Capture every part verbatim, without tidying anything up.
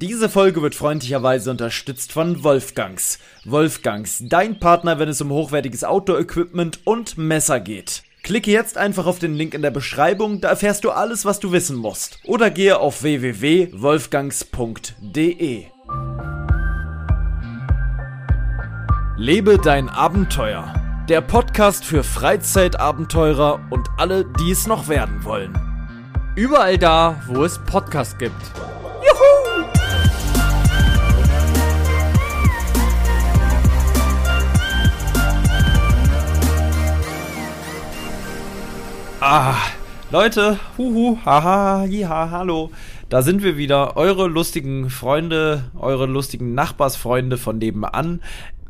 Diese Folge wird freundlicherweise unterstützt von Wolfgangs. Wolfgangs, dein Partner, wenn es um hochwertiges Outdoor-Equipment und Messer geht. Klicke jetzt einfach auf den Link in der Beschreibung, da erfährst du alles, was du wissen musst. Oder gehe auf w w w punkt wolfgangs punkt de. Lebe dein Abenteuer. Der Podcast für Freizeitabenteurer und alle, die es noch werden wollen. Überall da, wo es Podcasts gibt. Ah, Leute, huhu, haha, jiha, hallo, da sind wir wieder, eure lustigen Freunde, eure lustigen Nachbarsfreunde von nebenan,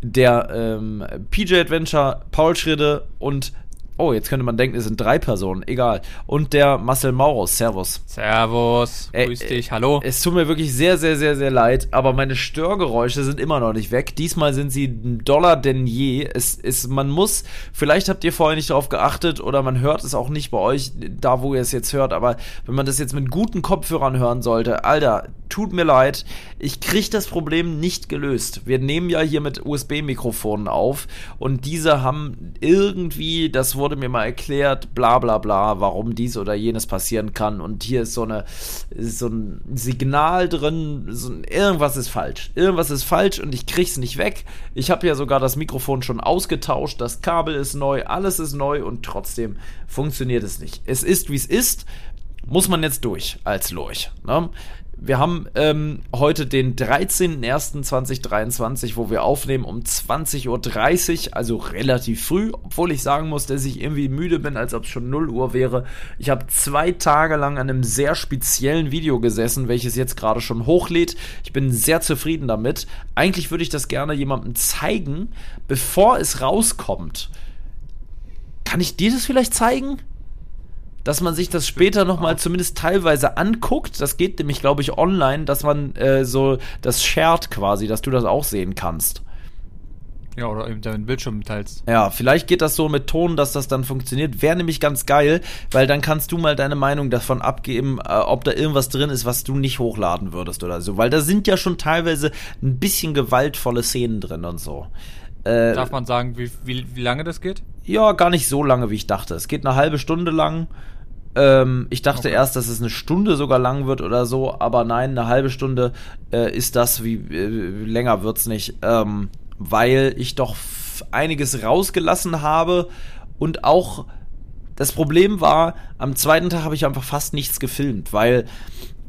der ähm, P J Adventure, Paul Schridde und, oh, jetzt könnte man denken, es sind drei Personen, egal, und der Marcel Maurus, servus. Servus, äh, grüß dich, hallo. Es tut mir wirklich sehr, sehr, sehr, sehr leid, aber meine Störgeräusche sind immer noch nicht weg, diesmal sind sie doller denn je. Es ist, man muss, vielleicht habt ihr vorher nicht drauf geachtet oder man hört es auch nicht bei euch, da wo ihr es jetzt hört, aber wenn man das jetzt mit guten Kopfhörern hören sollte, Alter, tut mir leid, ich krieg das Problem nicht gelöst. Wir nehmen ja hier mit U S B-Mikrofonen auf und diese haben irgendwie, das wurde mir mal erklärt, bla bla bla, warum dies oder jenes passieren kann und hier ist so eine, ist so ein Signal drin, so ein, irgendwas ist falsch, irgendwas ist falsch und ich krieg's nicht weg. Ich habe ja sogar das Mikrofon schon ausgetauscht, das Kabel ist neu, alles ist neu und trotzdem funktioniert es nicht. Es ist, wie es ist, muss man jetzt durch als Lurch, ne? Wir haben ähm, heute den dreizehnten ersten zweitausenddreiundzwanzig, wo wir aufnehmen um zwanzig Uhr dreißig, also relativ früh, obwohl ich sagen muss, dass ich irgendwie müde bin, als ob es schon null Uhr wäre. Ich habe zwei Tage lang an einem sehr speziellen Video gesessen, welches jetzt gerade schon hochlädt. Ich bin sehr zufrieden damit. Eigentlich würde ich das gerne jemandem zeigen, bevor es rauskommt. Kann ich dir das vielleicht zeigen? Dass man sich das später nochmal zumindest teilweise anguckt, das geht nämlich, glaube ich, online, dass man äh, so das shared quasi, dass du das auch sehen kannst. Ja, oder eben deinen Bildschirm teilst. Ja, vielleicht geht das so mit Ton, dass das dann funktioniert. Wäre nämlich ganz geil, weil dann kannst du mal deine Meinung davon abgeben, äh, ob da irgendwas drin ist, was du nicht hochladen würdest oder so. Weil da sind ja schon teilweise ein bisschen gewaltvolle Szenen drin und so. Äh, Darf man sagen, wie, wie, wie lange das geht? Ja, gar nicht so lange, wie ich dachte. Es geht eine halbe Stunde lang. Ähm, ich dachte okay. erst, dass es eine Stunde sogar lang wird oder so, aber nein, eine halbe Stunde äh, ist das, wie äh, länger wird's nicht, ähm, weil ich doch f- einiges rausgelassen habe und auch das Problem war, am zweiten Tag habe ich einfach fast nichts gefilmt, weil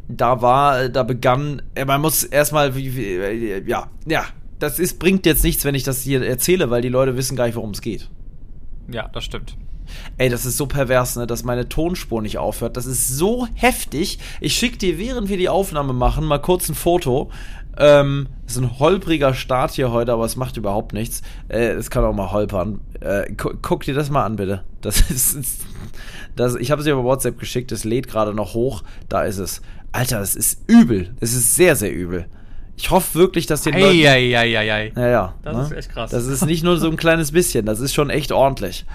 da war, da begann, man muss erstmal, wie, wie, ja, ja, das ist, bringt jetzt nichts, wenn ich das hier erzähle, weil die Leute wissen gar nicht, worum es geht. Ja, das stimmt. Ey, das ist so pervers, ne, dass meine Tonspur nicht aufhört. Das ist so heftig. Ich schick dir, während wir die Aufnahme machen, mal kurz ein Foto. Ähm, das ist ein holpriger Start hier heute, aber es macht überhaupt nichts. Äh, es kann auch mal holpern. Äh, gu- guck dir das mal an, bitte. Das ist, das, ich habe es dir über WhatsApp geschickt, es lädt gerade noch hoch. Da ist es. Alter, das ist übel. Es ist sehr, sehr übel. Ich hoffe wirklich, dass den Leuten... Ei, ei, ei, ei. Ja, ja. Das ne? ist echt krass. Das ist nicht nur so ein kleines bisschen, das ist schon echt ordentlich.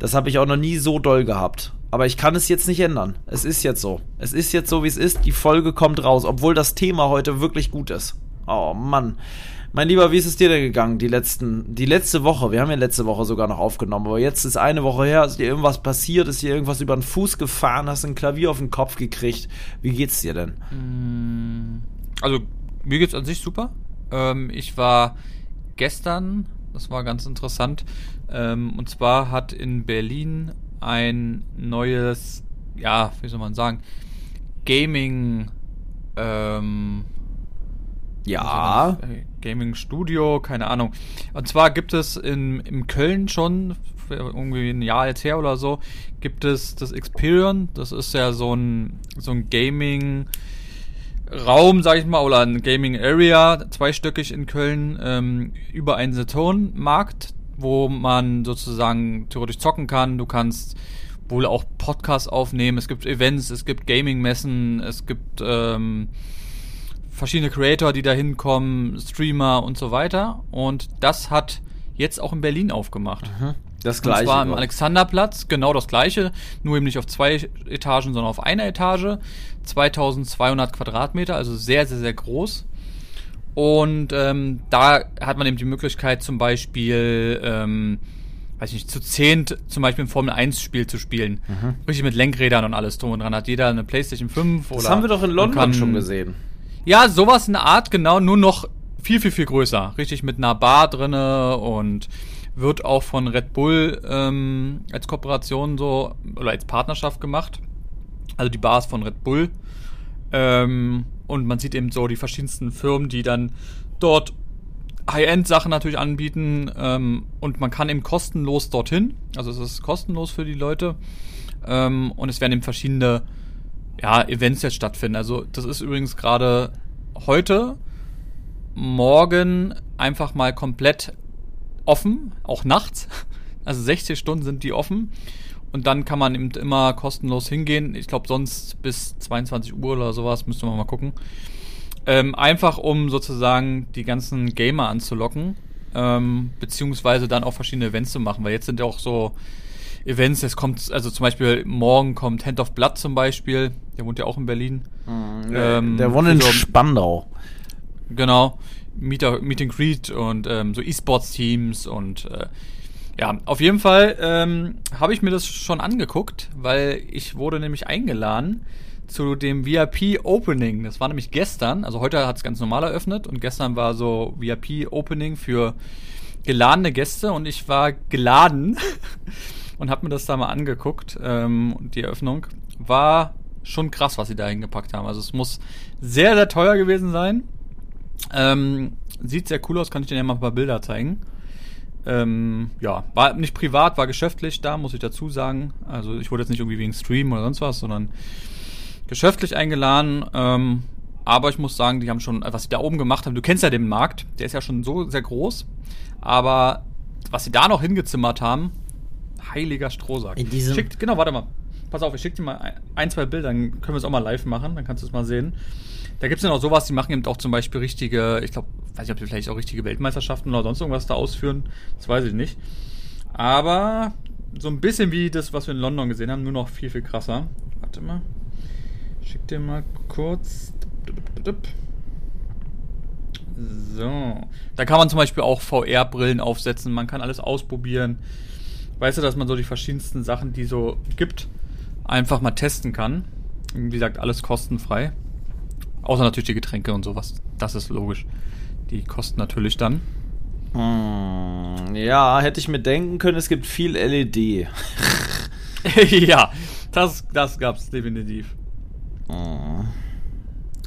Das habe ich auch noch nie so doll gehabt. Aber ich kann es jetzt nicht ändern. Es ist jetzt so. Es ist jetzt so, wie es ist. Die Folge kommt raus, obwohl das Thema heute wirklich gut ist. Oh, Mann. Mein Lieber, wie ist es dir denn gegangen, die letzten, die letzte Woche? Wir haben ja letzte Woche sogar noch aufgenommen, aber jetzt ist eine Woche her, ist dir irgendwas passiert, ist dir irgendwas über den Fuß gefahren, hast ein Klavier auf den Kopf gekriegt. Wie geht's dir denn? Also, mir geht's an sich super. Ähm, ich war gestern, das war ganz interessant, und zwar hat in Berlin ein neues, ja, wie soll man sagen, Gaming, ähm, ja, Gaming-Studio, keine Ahnung. Und zwar gibt es in, in Köln schon, irgendwie ein Jahr jetzt her oder so, gibt es das Xperion, das ist ja so ein, so ein Gaming- Raum, sag ich mal, oder ein Gaming Area, zweistöckig in Köln, ähm, über einen Saturn-Markt, wo man sozusagen theoretisch zocken kann. Du kannst wohl auch Podcasts aufnehmen, es gibt Events, es gibt Gaming-Messen, es gibt ähm, verschiedene Creator, die da hinkommen, Streamer und so weiter. Und das hat jetzt auch in Berlin aufgemacht. Mhm. Das gleiche. Und zwar am Alexanderplatz, genau das gleiche, nur eben nicht auf zwei Etagen, sondern auf einer Etage. zweitausendzweihundert Quadratmeter, also sehr, sehr, sehr groß. Und ähm, da hat man eben die Möglichkeit, zum Beispiel, ähm, weiß nicht, zu zehnt zum Beispiel ein Formel eins Spiel zu spielen. Mhm. Richtig mit Lenkrädern und alles drum und dran. Hat jeder eine Playstation fünf oder. Das haben wir doch in London kann, schon gesehen. Ja, sowas in der Art, genau, nur noch viel, viel, viel größer. Richtig mit einer Bar drinne und wird auch von Red Bull ähm, als Kooperation so, oder als Partnerschaft gemacht. Also die Bar ist von Red Bull. Ähm, und man sieht eben so die verschiedensten Firmen, die dann dort High-End-Sachen natürlich anbieten. Ähm, und man kann eben kostenlos dorthin. Also es ist kostenlos für die Leute. Ähm, und es werden eben verschiedene ja, Events jetzt stattfinden. Also das ist übrigens gerade heute, morgen einfach mal komplett offen, auch nachts. Also sechzig Stunden sind die offen. Und dann kann man eben immer kostenlos hingehen. Ich glaube, sonst bis zweiundzwanzig Uhr oder sowas, müssen wir mal gucken. Ähm, einfach, um sozusagen die ganzen Gamer anzulocken, ähm, beziehungsweise dann auch verschiedene Events zu machen. Weil jetzt sind ja auch so Events, es kommt, also zum Beispiel morgen kommt Hand of Blood zum Beispiel. Der wohnt ja auch in Berlin. Mhm, ähm, der wohnt in so, Spandau. Genau. Meet, Meet and Greet und ähm, so E-Sports-Teams und äh, ja, auf jeden Fall ähm, habe ich mir das schon angeguckt, weil ich wurde nämlich eingeladen zu dem V I P-Opening. Das war nämlich gestern, also heute hat es ganz normal eröffnet und gestern war so V I P-Opening für geladene Gäste und ich war geladen und habe mir das da mal angeguckt. Ähm, und die Eröffnung war schon krass, was sie da hingepackt haben. Also es muss sehr, sehr teuer gewesen sein. Ähm, sieht sehr cool aus, kann ich dir ja mal ein paar Bilder zeigen. Ähm, ja, war nicht privat, war geschäftlich da, muss ich dazu sagen. Also ich wurde jetzt nicht irgendwie wegen Stream oder sonst was, sondern geschäftlich eingeladen. Ähm, aber ich muss sagen, die haben schon, was sie da oben gemacht haben, du kennst ja den Markt, der ist ja schon so sehr groß. Aber was sie da noch hingezimmert haben, heiliger Strohsack. In diesem Schickt, genau, warte mal. Pass auf, ich schicke dir mal ein, zwei Bilder, dann können wir es auch mal live machen, dann kannst du es mal sehen. Da gibt es ja noch sowas, die machen eben auch zum Beispiel richtige, ich glaube, weiß nicht, ob die vielleicht auch richtige Weltmeisterschaften oder sonst irgendwas da ausführen, das weiß ich nicht. Aber so ein bisschen wie das, was wir in London gesehen haben, nur noch viel, viel krasser. Warte mal, schick dir mal kurz. So, da kann man zum Beispiel auch V R-Brillen aufsetzen, man kann alles ausprobieren. Weißt du, dass man so die verschiedensten Sachen, die so gibt, einfach mal testen kann. Wie gesagt, alles kostenfrei. Außer natürlich die Getränke und sowas. Das ist logisch. Die kosten natürlich dann. Hm, ja, hätte ich mir denken können, es gibt viel L E D. Ja, das, das gab's definitiv. Hm.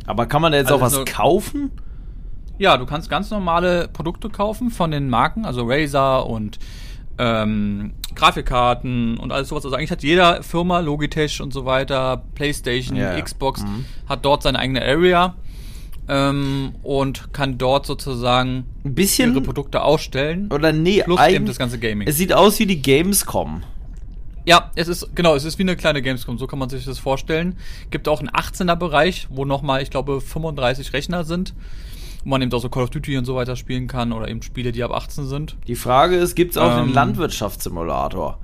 Aber kann man da jetzt also auch was kaufen? Ja, du kannst ganz normale Produkte kaufen von den Marken, also Razer und Ähm, Grafikkarten und alles sowas. Also eigentlich hat jeder Firma, Logitech und so weiter, Playstation, yeah. Xbox, mhm. hat dort seine eigene Area ähm, und kann dort sozusagen ein bisschen ihre Produkte ausstellen. Oder nee, plus eigen, eben das ganze Gaming. Es sieht aus wie die Gamescom. Ja, es ist, genau, es ist wie eine kleine Gamescom, so kann man sich das vorstellen. Gibt auch einen achtzehner-Bereich, wo nochmal, ich glaube, fünfunddreißig Rechner sind. Wo man eben auch so Call of Duty und so weiter spielen kann oder eben Spiele, die ab achtzehn sind. Die Frage ist, gibt's auch ähm, den Landwirtschaftssimulator?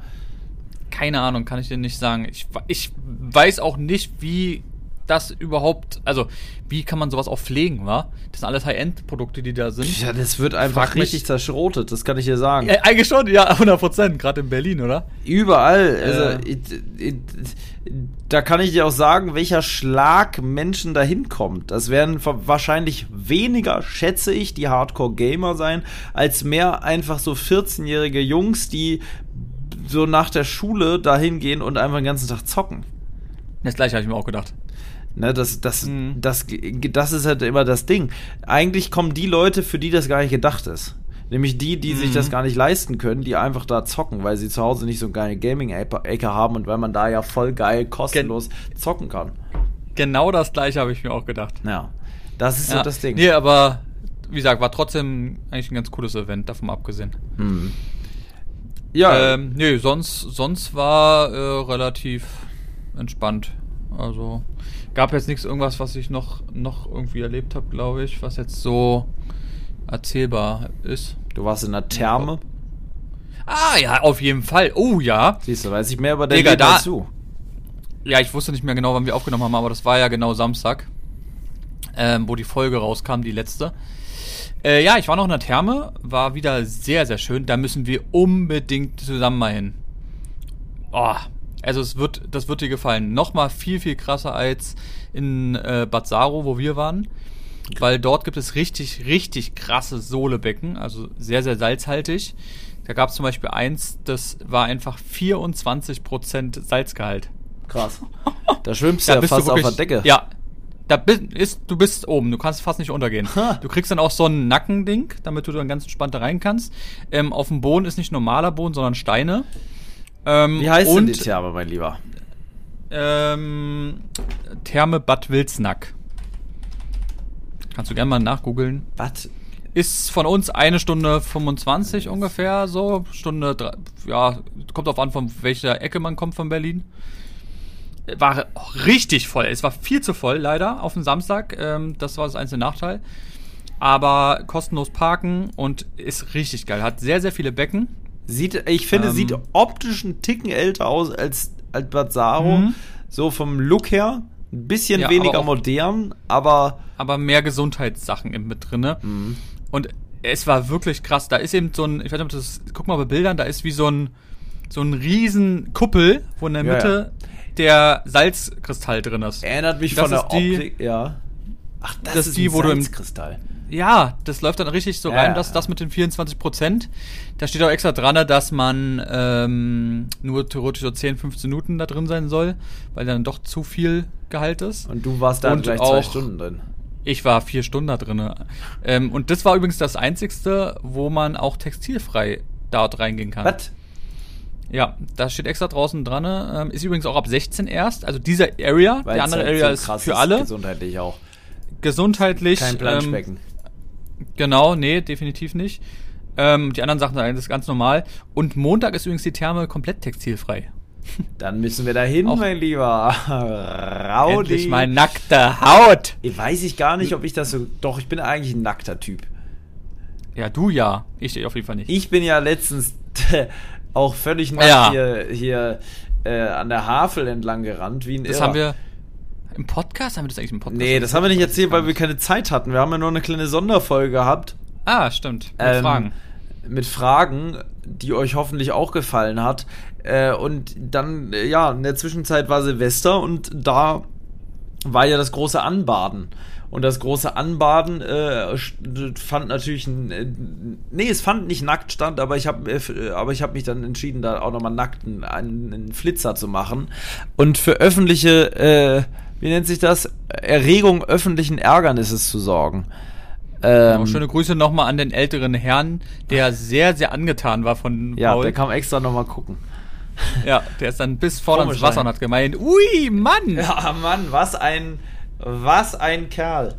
Keine Ahnung, kann ich dir nicht sagen. Ich, ich weiß auch nicht, wie das überhaupt, also wie kann man sowas auch pflegen, wa? Das sind alles High-End-Produkte, die da sind. Ja, das wird einfach Frag richtig mich. zerschrotet, das kann ich dir sagen. Ja, eigentlich schon, ja, hundert Prozent, gerade in Berlin, oder? Überall, also äh. ich, ich, da kann ich dir auch sagen, welcher Schlag Menschen dahin kommt. Das werden wahrscheinlich weniger, schätze ich, die Hardcore-Gamer sein, als mehr einfach so vierzehnjährige Jungs, die so nach der Schule dahin gehen und einfach den ganzen Tag zocken. Das gleiche habe ich mir auch gedacht. Ne, das, das, mhm. das, das ist halt immer das Ding. Eigentlich kommen die Leute, für die das gar nicht gedacht ist. Nämlich die, die mhm. sich das gar nicht leisten können, die einfach da zocken, weil sie zu Hause nicht so eine geile Gaming-Ecke haben und weil man da ja voll geil kostenlos Gen- zocken kann. Genau das gleiche habe ich mir auch gedacht. Ja, das ist ja. so das Ding. Nee, aber wie gesagt, war trotzdem eigentlich ein ganz cooles Event, davon abgesehen. Mhm. Ja. Ähm, nee, sonst, sonst war äh, relativ entspannt. Also gab jetzt nichts irgendwas, was ich noch, noch irgendwie erlebt habe, glaube ich, was jetzt so erzählbar ist. Du warst in der Therme? Ah ja, auf jeden Fall. Oh ja. Siehst du, weiß ich mehr über dein Leben dazu. Ja, ich wusste nicht mehr genau, wann wir aufgenommen haben, aber das war ja genau Samstag, ähm, wo die Folge rauskam, die letzte. Äh, ja, ich war noch in der Therme, war wieder sehr, sehr schön. Da müssen wir unbedingt zusammen mal hin. Oh, also es wird, das wird dir gefallen. Nochmal viel, viel krasser als in äh, Bad Saro, wo wir waren. Weil dort gibt es richtig, richtig krasse Sohlebecken, also sehr, sehr salzhaltig. Da gab es zum Beispiel eins, das war einfach vierundzwanzig Prozent Salzgehalt. Krass. Da schwimmst da ja bist du ja fast wirklich, auf der Decke. Ja, da bist, ist, du bist oben, du kannst fast nicht untergehen. Ha. Du kriegst dann auch so ein Nackending, damit du dann ganz entspannt da rein kannst. Ähm, auf dem Boden ist nicht normaler Boden, sondern Steine. Ähm, Wie heißt und, denn die Therme, mein Lieber? Ähm, Therme Bad Wilsnack. Kannst du gerne mal nachgoogeln. Bad ist von uns eine Stunde fünfundzwanzig ungefähr, so Stunde, drei, ja, kommt drauf an, von welcher Ecke man kommt von Berlin. War richtig voll, es war viel zu voll leider auf dem Samstag, ähm, das war das einzige Nachteil. Aber kostenlos parken und ist richtig geil, hat sehr, sehr viele Becken. Sieht, ich finde, ähm, sieht optisch einen Ticken älter aus als, als Bad Saro, mhm. so vom Look her. Ein bisschen ja, weniger aber auch, modern, aber... Aber mehr Gesundheitssachen eben mit drin. Mhm. Und es war wirklich krass. Da ist eben so ein, ich weiß nicht, ob das, guck mal bei Bildern, da ist wie so ein, so ein riesen Kuppel, wo in der ja, Mitte ja. der Salzkristall drin ist. Erinnert mich das von der Optik, die, ja. Ach, das, das ist die, ein wo Salzkristall. Du im, ja, das läuft dann richtig so ja, rein, dass ja. das mit den vierundzwanzig Prozent. Da steht auch extra dran, dass man ähm, nur theoretisch so zehn, fünfzehn Minuten da drin sein soll, weil dann doch zu viel Gehalt ist. Und du warst da gleich zwei Stunden drin. Ich war vier Stunden da drin. Ähm, und das war übrigens das Einzigste, wo man auch textilfrei dort reingehen kann. Was? Ja, da steht extra draußen dran. Ähm, ist übrigens auch ab sechzehn erst. Also dieser Area, weil der andere halt Area so ist krass für alle. Gesundheitlich auch. Gesundheitlich. Kein Planschbecken. Ähm, genau, nee, definitiv nicht. Ähm, die anderen Sachen, das ist ganz normal. Und Montag ist übrigens die Therme komplett textilfrei. Dann müssen wir da hin, mein Lieber. Raudi. Endlich mal nackte Haut. Ich weiß ich gar nicht, ob ich das so... Doch, ich bin eigentlich ein nackter Typ. Ja, du ja. Ich auf jeden Fall nicht. Ich bin ja letztens auch völlig nackt ja. hier, hier äh, an der Havel entlang gerannt, wie ein Das Irrer. Haben wir im Podcast? Haben wir das eigentlich im Podcast? Nee, das haben wir nicht erzählt, weil wir keine Zeit hatten. Wir haben ja nur eine kleine Sonderfolge gehabt. Ah, stimmt. Mit ähm, Fragen. Mit Fragen, die euch hoffentlich auch gefallen hat. Äh, und dann, ja, in der Zwischenzeit war Silvester und da war ja das große Anbaden. Und das große Anbaden äh, fand natürlich, ein, nee, es fand nicht nackt statt, aber ich habe aber ich habe mich dann entschieden, da auch nochmal nackt einen, einen Flitzer zu machen. Und für öffentliche, äh, wie nennt sich das, Erregung öffentlichen Ärgernisses zu sorgen. Ähm, genau, schöne Grüße nochmal an den älteren Herrn, der sehr, sehr angetan war von Ja, Paul. Der kam extra nochmal gucken. Ja, der ist dann bis vorne ins Wasser rein. Und hat gemeint, ui, Mann! Ja, Mann, was ein, was ein Kerl.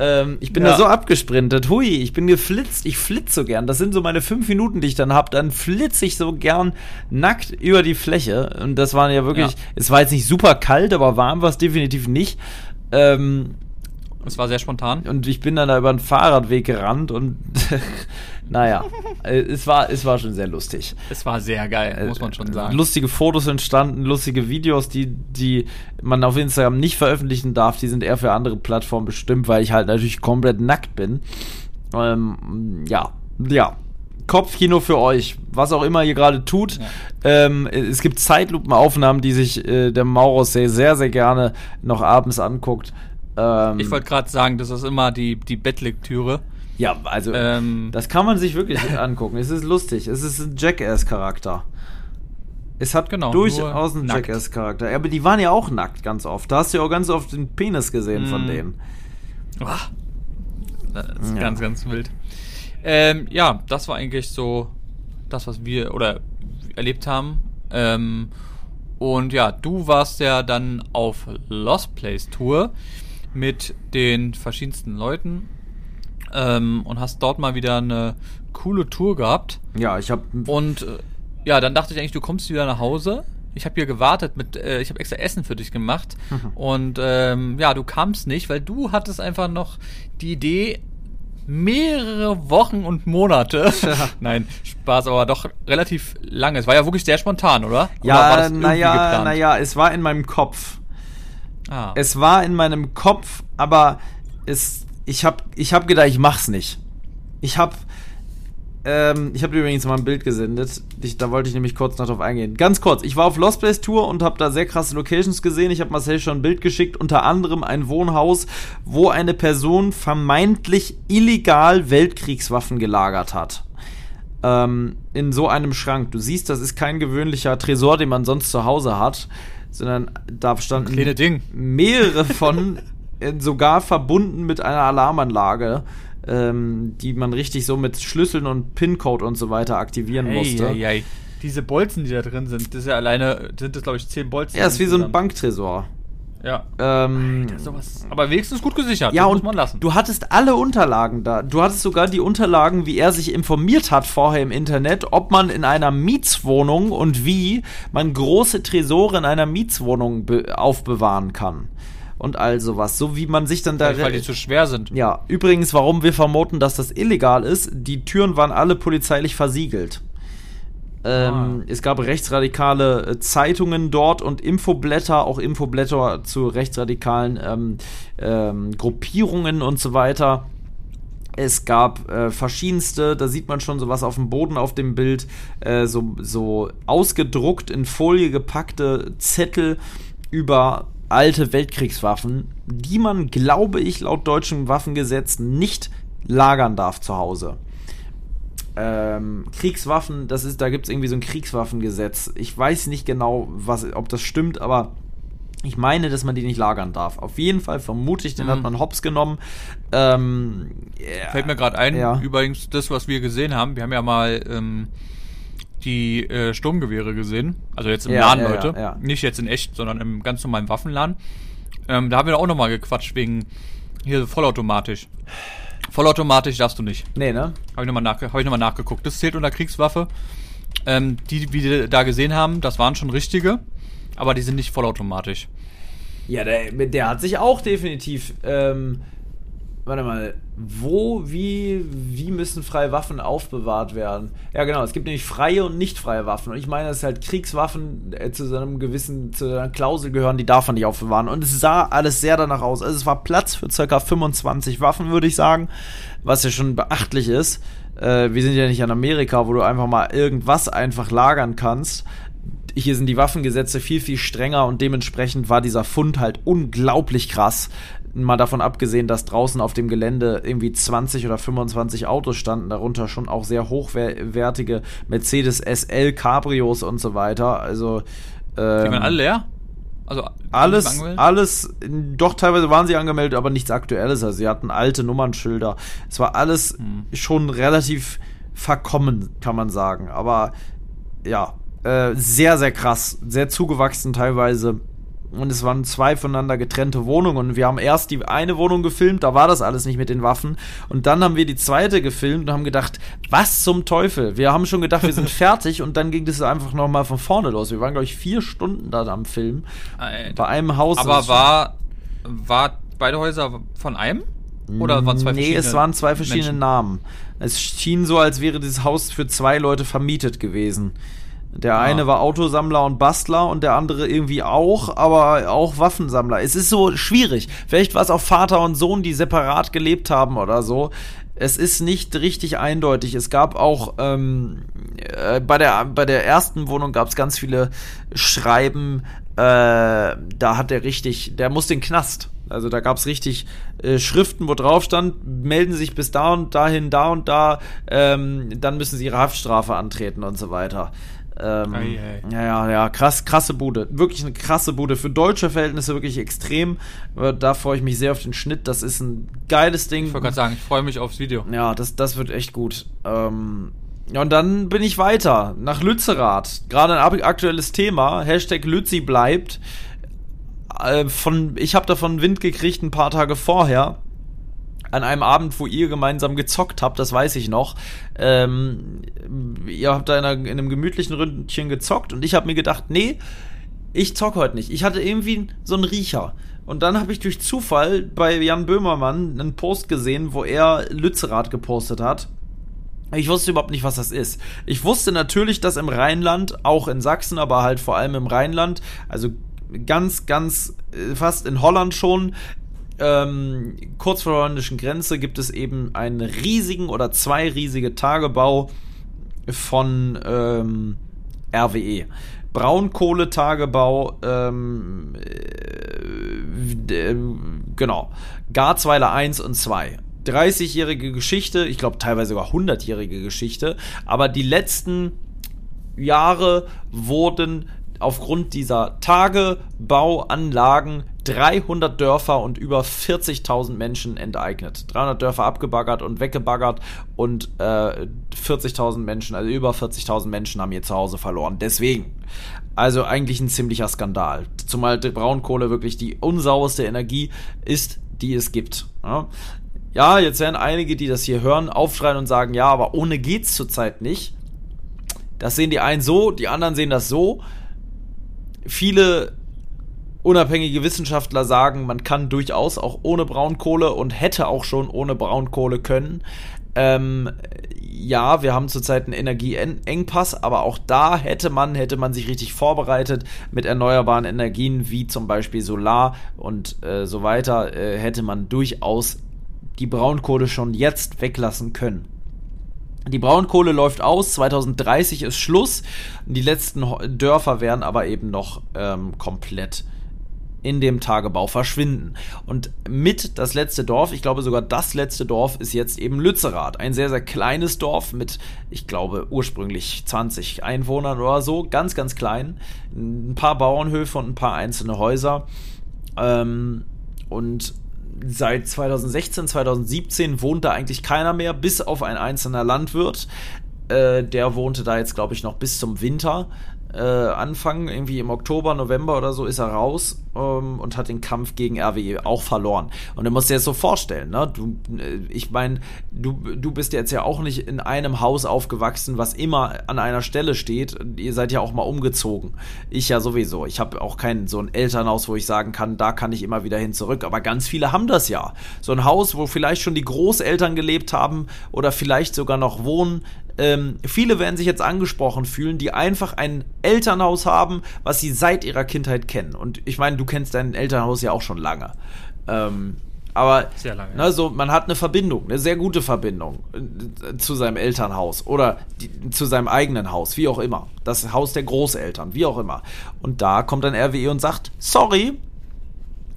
Ähm, ich bin ja. da so abgesprintet, hui, ich bin geflitzt, ich flitze so gern. Das sind so meine fünf Minuten, die ich dann habe, dann flitze ich so gern nackt über die Fläche. Und das waren ja wirklich, ja. es war jetzt nicht super kalt, aber warm war es definitiv nicht. Ähm... Es war sehr spontan. Und ich bin dann da über den Fahrradweg gerannt und naja, es war, es war schon sehr lustig. Es war sehr geil, muss man schon sagen. Lustige Fotos entstanden, lustige Videos, die, die man auf Instagram nicht veröffentlichen darf, die sind eher für andere Plattformen bestimmt, weil ich halt natürlich komplett nackt bin. Ähm, ja, ja. Kopfkino für euch, was auch immer ihr gerade tut. Ja. Ähm, es gibt Zeitlupenaufnahmen, die sich äh, der Maurus sehr, sehr, sehr gerne noch abends anguckt. Ich wollte gerade sagen, das ist immer die, die Bettlektüre. Ja, also ähm, das kann man sich wirklich angucken. Es ist lustig. Es ist ein Jackass-Charakter. Es hat genau, durchaus einen nackt. Jackass-Charakter. Aber die waren ja auch nackt ganz oft. Da hast du ja auch ganz oft den Penis gesehen mm. von denen. Das ist ja. ganz, ganz wild. Ähm, ja, das war eigentlich so das, was wir oder erlebt haben. Ähm, und ja, du warst ja dann auf Lost Place Tour mit den verschiedensten Leuten ähm, und hast dort mal wieder eine coole Tour gehabt. Ja, ich hab... Und äh, ja, dann dachte ich eigentlich, du kommst wieder nach Hause. Ich habe hier gewartet mit... Äh, ich habe extra Essen für dich gemacht. Mhm. Und ähm, ja, du kamst nicht, weil du hattest einfach noch die Idee, mehrere Wochen und Monate. Nein, Spaß, aber doch relativ lange. Es war ja wirklich sehr spontan, oder? Ja, naja, naja, es war in meinem Kopf. Ah. Es war in meinem Kopf, aber es, ich habe ich hab gedacht, ich mach's nicht. Ich habe ähm, ich hab dir übrigens mal ein Bild gesendet. Ich, da wollte ich nämlich kurz noch drauf eingehen. Ganz kurz, ich war auf Lost Place Tour und habe da sehr krasse Locations gesehen. Ich habe Marcel schon ein Bild geschickt, unter anderem ein Wohnhaus, wo eine Person vermeintlich illegal Weltkriegswaffen gelagert hat. Ähm, in so einem Schrank. Du siehst, das ist kein gewöhnlicher Tresor, den man sonst zu Hause hat, sondern da standen kleine Ding. mehrere von, sogar verbunden mit einer Alarmanlage, ähm, die man richtig so mit Schlüsseln und PIN-Code und so weiter aktivieren ei, musste. Ei, ei. Diese Bolzen, die da drin sind, das ist ja alleine, sind das glaube ich zehn Bolzen. Ja, ist wie so ein Banktresor. Ja. Ähm, Alter, sowas. Aber wenigstens gut gesichert, ja, das muss man lassen. Du hattest alle Unterlagen da. Du hattest sogar die Unterlagen, wie er sich informiert hat vorher im Internet, ob man in einer Mietswohnung und wie man große Tresore in einer Mietswohnung be- aufbewahren kann. Und all sowas. So wie man sich dann da... Weil die zu schwer sind. Ja. Übrigens, warum wir vermuten, dass das illegal ist, die Türen waren alle polizeilich versiegelt. Ähm, ah. Es gab rechtsradikale Zeitungen dort und Infoblätter, auch Infoblätter zu rechtsradikalen ähm, ähm, Gruppierungen und so weiter. Es gab äh, verschiedenste, da sieht man schon sowas auf dem Boden auf dem Bild, äh, so, so ausgedruckt in Folie gepackte Zettel über alte Weltkriegswaffen, die man, glaube ich, laut deutschem Waffengesetz nicht lagern darf zu Hause. Ähm, Kriegswaffen, das ist, da gibt es irgendwie so ein Kriegswaffengesetz. Ich weiß nicht genau, was, ob das stimmt, aber ich meine, dass man die nicht lagern darf. Auf jeden Fall vermute ich, den mhm. hat man hops genommen. Ähm, yeah, Fällt mir gerade ein, ja. Übrigens das, was wir gesehen haben, wir haben ja mal ähm, die äh, Sturmgewehre gesehen, also jetzt im ja, Laden, ja, Leute, ja, ja. Nicht jetzt in echt, sondern im ganz normalen Waffenladen. Ähm, da haben wir auch nochmal gequatscht, wegen hier vollautomatisch. Vollautomatisch darfst du nicht. Nee, ne? Habe ich nochmal nach, hab noch nachgeguckt. Das zählt unter Kriegswaffe. Ähm, die, wie wir da gesehen haben, das waren schon richtige, aber die sind nicht vollautomatisch. Ja, der, der hat sich auch definitiv... Ähm, warte mal, wo, wie, wie müssen freie Waffen aufbewahrt werden? Ja, genau, es gibt nämlich freie und nicht freie Waffen. Und ich meine, dass halt Kriegswaffen äh, zu so einem gewissen, zu einer Klausel gehören, die darf man nicht aufbewahren. Und es sah alles sehr danach aus. Also es war Platz für ca. fünfundzwanzig Waffen, würde ich sagen, was ja schon beachtlich ist. Äh, wir sind ja nicht in Amerika, wo du einfach mal irgendwas einfach lagern kannst. Hier sind die Waffengesetze viel, viel strenger und dementsprechend war dieser Fund halt unglaublich krass. Mal davon abgesehen, dass draußen auf dem Gelände irgendwie zwanzig oder fünfundzwanzig Autos standen, darunter schon auch sehr hochwertige Mercedes S L, Cabrios und so weiter. Also ähm, die waren alle leer? Also alles, alles, doch teilweise waren sie angemeldet, aber nichts Aktuelles. Also sie hatten alte Nummernschilder. Es war alles hm. schon relativ verkommen, kann man sagen. Aber ja, äh, sehr, sehr krass, sehr zugewachsen teilweise. Und es waren zwei voneinander getrennte Wohnungen. Und wir haben erst die eine Wohnung gefilmt, da war das alles nicht mit den Waffen. Und dann haben wir die zweite gefilmt und haben gedacht, was zum Teufel? Wir haben schon gedacht, wir sind fertig. Und dann ging das einfach nochmal von vorne los. Wir waren, glaube ich, vier Stunden da am Film. Alter. Bei einem Haus. Aber war, war beide Häuser von einem? Oder waren zwei nee, verschiedene Nee, es waren zwei verschiedene Menschen? Namen. Es schien so, als wäre dieses Haus für zwei Leute vermietet gewesen. Der eine ja. war Autosammler und Bastler und der andere irgendwie auch, aber auch Waffensammler. Es ist so schwierig. Vielleicht war es auch Vater und Sohn, die separat gelebt haben oder so. Es ist nicht richtig eindeutig. Es gab auch ähm, äh, bei der bei der ersten Wohnung gab es ganz viele Schreiben. Äh, da hat der richtig, der muss den Knast. Also da gab es richtig äh, Schriften, wo drauf stand, melden sich bis da und dahin, da und da, ähm, dann müssen sie ihre Haftstrafe antreten und so weiter. Ähm, ei, ei. Ja, ja, ja, krass, krasse Bude. Wirklich eine krasse Bude. Für deutsche Verhältnisse wirklich extrem. Da freue ich mich sehr auf den Schnitt. Das ist ein geiles Ding. Ich wollte gerade sagen, ich freue mich aufs Video. Ja, das, das wird echt gut. Ähm, ja, und dann bin ich weiter. Nach Lützerath. Gerade ein aktuelles Thema. Hashtag Lützi bleibt. Äh, von, ich habe davon Wind gekriegt ein paar Tage vorher. An einem Abend, wo ihr gemeinsam gezockt habt, das weiß ich noch, ähm, ihr habt da in, einer, in einem gemütlichen Ründchen gezockt und ich habe mir gedacht, nee, ich zock heute nicht. Ich hatte irgendwie so einen Riecher. Und dann habe ich durch Zufall bei Jan Böhmermann einen Post gesehen, wo er Lützerath gepostet hat. Ich wusste überhaupt nicht, was das ist. Ich wusste natürlich, dass im Rheinland, auch in Sachsen, aber halt vor allem im Rheinland, also ganz, ganz, fast in Holland schon, ähm, kurz vor der holländischen Grenze gibt es eben einen riesigen oder zwei riesige Tagebau von ähm, R W E. Braunkohletagebau, ähm, äh, äh, genau, Garzweiler eins und zwei. dreißigjährige Geschichte, ich glaube teilweise sogar hundertjährige Geschichte, aber die letzten Jahre wurden aufgrund dieser Tagebauanlagen dreihundert Dörfer und über vierzigtausend Menschen enteignet. dreihundert Dörfer abgebaggert und weggebaggert und äh, vierzigtausend Menschen, also über vierzigtausend Menschen haben ihr Zuhause verloren. Deswegen, also eigentlich ein ziemlicher Skandal. Zumal die Braunkohle wirklich die unsauerste Energie ist, die es gibt. Ja. Ja, jetzt werden einige, die das hier hören, aufschreien und sagen, ja, aber ohne geht's zurzeit nicht. Das sehen die einen so, die anderen sehen das so. Viele unabhängige Wissenschaftler sagen, man kann durchaus auch ohne Braunkohle und hätte auch schon ohne Braunkohle können. Ähm, ja, wir haben zurzeit einen Energieengpass, aber auch da hätte man, hätte man sich richtig vorbereitet mit erneuerbaren Energien wie zum Beispiel Solar und äh, so weiter, äh, hätte man durchaus die Braunkohle schon jetzt weglassen können. Die Braunkohle läuft aus, zwanzig dreißig ist Schluss. Die letzten Dörfer werden aber eben noch ähm, komplett in dem Tagebau verschwinden. Und mit das letzte Dorf, ich glaube sogar das letzte Dorf, ist jetzt eben Lützerath. Ein sehr, sehr kleines Dorf mit, ich glaube, ursprünglich zwanzig Einwohnern oder so. Ganz, ganz klein. Ein paar Bauernhöfe und ein paar einzelne Häuser. Ähm, und seit zwanzig sechzehn, zwanzig siebzehn wohnt da eigentlich keiner mehr, bis auf ein einzelner Landwirt. Äh, der wohnte da jetzt, glaube ich, noch bis zum Winter. Äh, Anfang, irgendwie im Oktober, November oder so, ist er raus ähm, und hat den Kampf gegen R W E auch verloren. Und du musst dir das so vorstellen, ne? Du, ich meine, du, du bist jetzt ja auch nicht in einem Haus aufgewachsen, was immer an einer Stelle steht. Ihr seid ja auch mal umgezogen. Ich ja sowieso. Ich habe auch kein so ein Elternhaus, wo ich sagen kann, da kann ich immer wieder hin zurück. Aber ganz viele haben das ja. So ein Haus, wo vielleicht schon die Großeltern gelebt haben oder vielleicht sogar noch wohnen. Ähm, viele werden sich jetzt angesprochen fühlen, die einfach ein Elternhaus haben, was sie seit ihrer Kindheit kennen. Und ich meine, du kennst dein Elternhaus ja auch schon lange. Ähm, aber sehr lange, ne, so, man hat eine Verbindung, eine sehr gute Verbindung äh, zu seinem Elternhaus oder die, zu seinem eigenen Haus, wie auch immer. Das Haus der Großeltern, wie auch immer. Und da kommt dann R W E und sagt, sorry,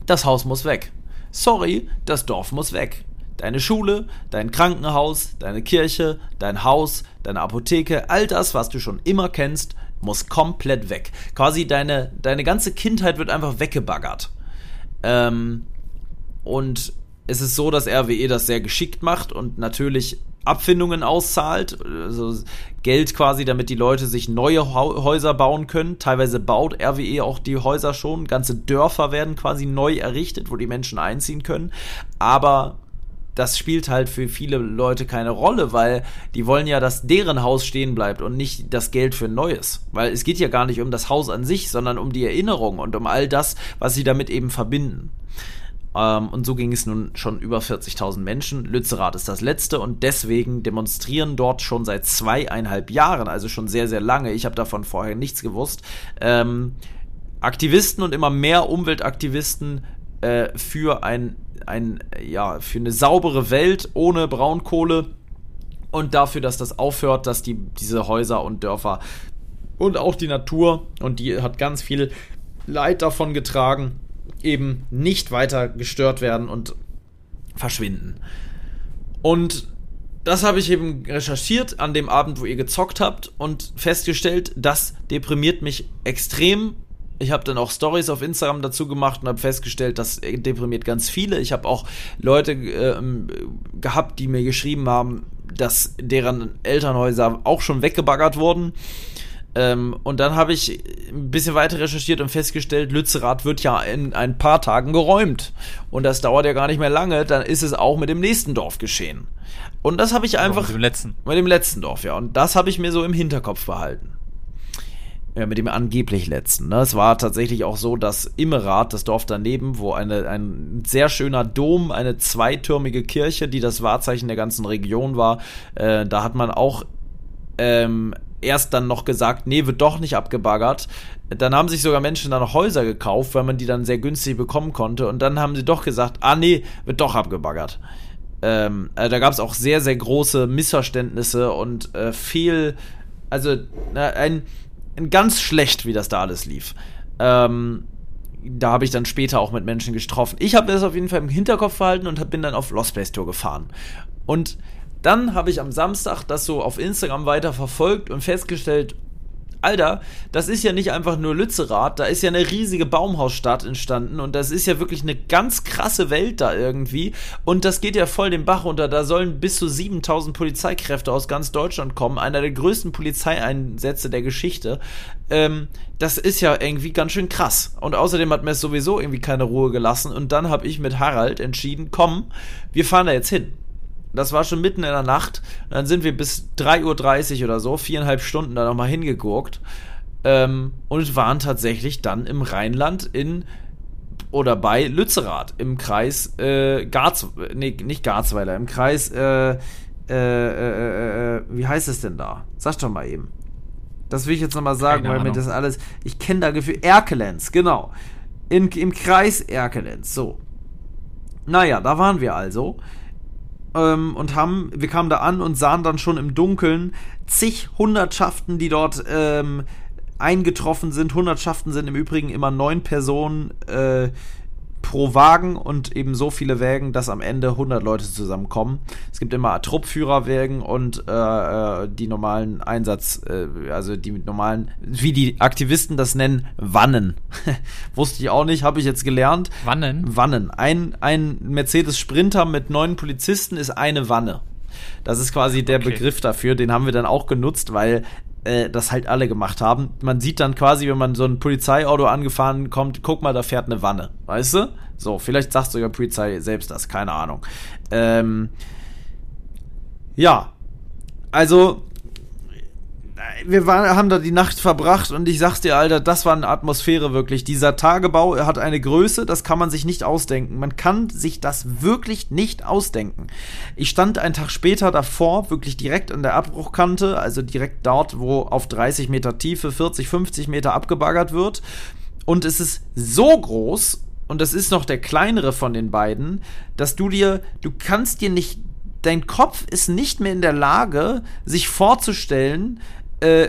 das Haus muss weg. Sorry, das Dorf muss weg. Deine Schule, dein Krankenhaus, deine Kirche, dein Haus, deine Apotheke, all das, was du schon immer kennst, muss komplett weg. Quasi deine, deine ganze Kindheit wird einfach weggebaggert. Ähm, und es ist so, dass R W E das sehr geschickt macht und natürlich Abfindungen auszahlt, also Geld quasi, damit die Leute sich neue Häuser bauen können. Teilweise baut R W E auch die Häuser schon. Ganze Dörfer werden quasi neu errichtet, wo die Menschen einziehen können. Aber das spielt halt für viele Leute keine Rolle, weil die wollen ja, dass deren Haus stehen bleibt und nicht das Geld für ein neues. Weil es geht ja gar nicht um das Haus an sich, sondern um die Erinnerung und um all das, was sie damit eben verbinden. Ähm, und so ging es nun schon über vierzigtausend Menschen. Lützerath ist das letzte und deswegen demonstrieren dort schon seit zweieinhalb Jahren, also schon sehr, sehr lange. Ich habe davon vorher nichts gewusst. Ähm, Aktivisten und immer mehr Umweltaktivisten äh, für ein Ein, ja, für eine saubere Welt ohne Braunkohle und dafür, dass das aufhört, dass die, diese Häuser und Dörfer und auch die Natur, und die hat ganz viel Leid davon getragen, eben nicht weiter gestört werden und verschwinden. Und das habe ich eben recherchiert an dem Abend, wo ihr gezockt habt, und festgestellt, das deprimiert mich extrem. Ich habe dann auch Stories auf Instagram dazu gemacht und habe festgestellt, das deprimiert ganz viele. Ich habe auch Leute äh, gehabt, die mir geschrieben haben, dass deren Elternhäuser auch schon weggebaggert wurden. Ähm, und dann habe ich ein bisschen weiter recherchiert und festgestellt, Lützerath wird ja in ein paar Tagen geräumt. Und das dauert ja gar nicht mehr lange, dann ist es auch mit dem nächsten Dorf geschehen. Und das habe ich einfach... Mit dem letzten. Mit dem letzten Dorf, ja. Und das habe ich mir so im Hinterkopf behalten. Ja, mit dem angeblich letzten. Ne? Es war tatsächlich auch so, dass Immerath, das Dorf daneben, wo eine, ein sehr schöner Dom, eine zweitürmige Kirche, die das Wahrzeichen der ganzen Region war, äh, da hat man auch ähm, erst dann noch gesagt, nee, wird doch nicht abgebaggert. Dann haben sich sogar Menschen dann noch Häuser gekauft, weil man die dann sehr günstig bekommen konnte. Und dann haben sie doch gesagt, ah nee, wird doch abgebaggert. Ähm, also da gab es auch sehr, sehr große Missverständnisse und äh, viel, also äh, ein ganz schlecht, wie das da alles lief. Ähm, da habe ich dann später auch mit Menschen getroffen. Ich habe das auf jeden Fall im Hinterkopf behalten und hab, bin dann auf Lost Place Tour gefahren. Und dann habe ich am Samstag das so auf Instagram weiter verfolgt und festgestellt, Alter, das ist ja nicht einfach nur Lützerath, da ist ja eine riesige Baumhausstadt entstanden und das ist ja wirklich eine ganz krasse Welt da irgendwie und das geht ja voll den Bach runter, da sollen bis zu siebentausend Polizeikräfte aus ganz Deutschland kommen, einer der größten Polizeieinsätze der Geschichte, ähm, das ist ja irgendwie ganz schön krass und außerdem hat mir es sowieso irgendwie keine Ruhe gelassen und dann habe ich mit Harald entschieden, komm, wir fahren da jetzt hin. Das war schon mitten in der Nacht. Dann sind wir bis drei Uhr dreißig oder so, viereinhalb Stunden da nochmal hingegurkt. Ähm, und waren tatsächlich dann im Rheinland in oder bei Lützerath im Kreis äh, Garz... Nee, nicht Garzweiler, im Kreis... Äh, äh, äh, äh, wie heißt es denn da? Sag doch mal eben. Das will ich jetzt nochmal sagen, weil mir das alles... Ich kenne da Gefühl... Erkelenz, genau. In, im Kreis Erkelenz, so. Naja, da waren wir also... Und haben, wir kamen da an und sahen dann schon im Dunkeln zig Hundertschaften, die dort ähm, eingetroffen sind. Hundertschaften sind im Übrigen immer neun Personen äh, pro Wagen und eben so viele Wägen, dass am Ende hundert Leute zusammenkommen. Es gibt immer Truppführerwägen und äh, die normalen Einsatz, äh, also die normalen, wie die Aktivisten das nennen, Wannen. Wusste ich auch nicht, habe ich jetzt gelernt. Wannen? Wannen. Ein, ein Mercedes Sprinter mit neun Polizisten ist eine Wanne. Das ist quasi der okay. Begriff dafür, den haben wir dann auch genutzt, weil... das halt alle gemacht haben. Man sieht dann quasi, wenn man so ein Polizeiauto angefahren kommt, guck mal, da fährt eine Wanne. Weißt du? So, vielleicht sagt sogar Polizei selbst das. Keine Ahnung. Ähm, ja. Also, wir war, haben da die Nacht verbracht und ich sag's dir, Alter, das war eine Atmosphäre wirklich. Dieser Tagebau hat eine Größe, das kann man sich nicht ausdenken. Man kann sich das wirklich nicht ausdenken. Ich stand einen Tag später davor, wirklich direkt an der Abbruchkante, also direkt dort, wo auf dreißig Meter Tiefe vierzig, fünfzig Meter abgebaggert wird. Und es ist so groß, und das ist noch der kleinere von den beiden, dass du dir, du kannst dir nicht, dein Kopf ist nicht mehr in der Lage, sich vorzustellen,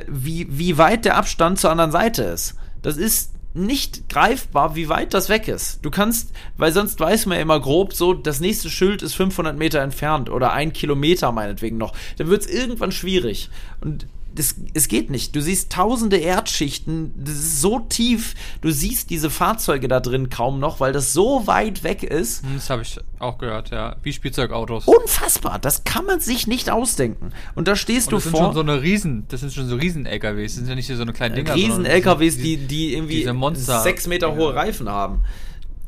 Wie, wie weit der Abstand zur anderen Seite ist. Das ist nicht greifbar, wie weit das weg ist. Du kannst, weil sonst weiß man ja immer grob so, das nächste Schild ist fünfhundert Meter entfernt oder ein Kilometer meinetwegen noch. Dann wird es irgendwann schwierig. Und das, es geht nicht. Du siehst tausende Erdschichten, das ist so tief, du siehst diese Fahrzeuge da drin kaum noch, weil das so weit weg ist. Das habe ich auch gehört, ja. Wie Spielzeugautos. Unfassbar, das kann man sich nicht ausdenken. Und da stehst und du das vor... Sind schon so eine Riesen, das sind schon so Riesen-L K Ws, das sind ja nicht so eine kleine Dinger. Riesen-L K Ws, die, die irgendwie sechs Meter hohe Reifen haben.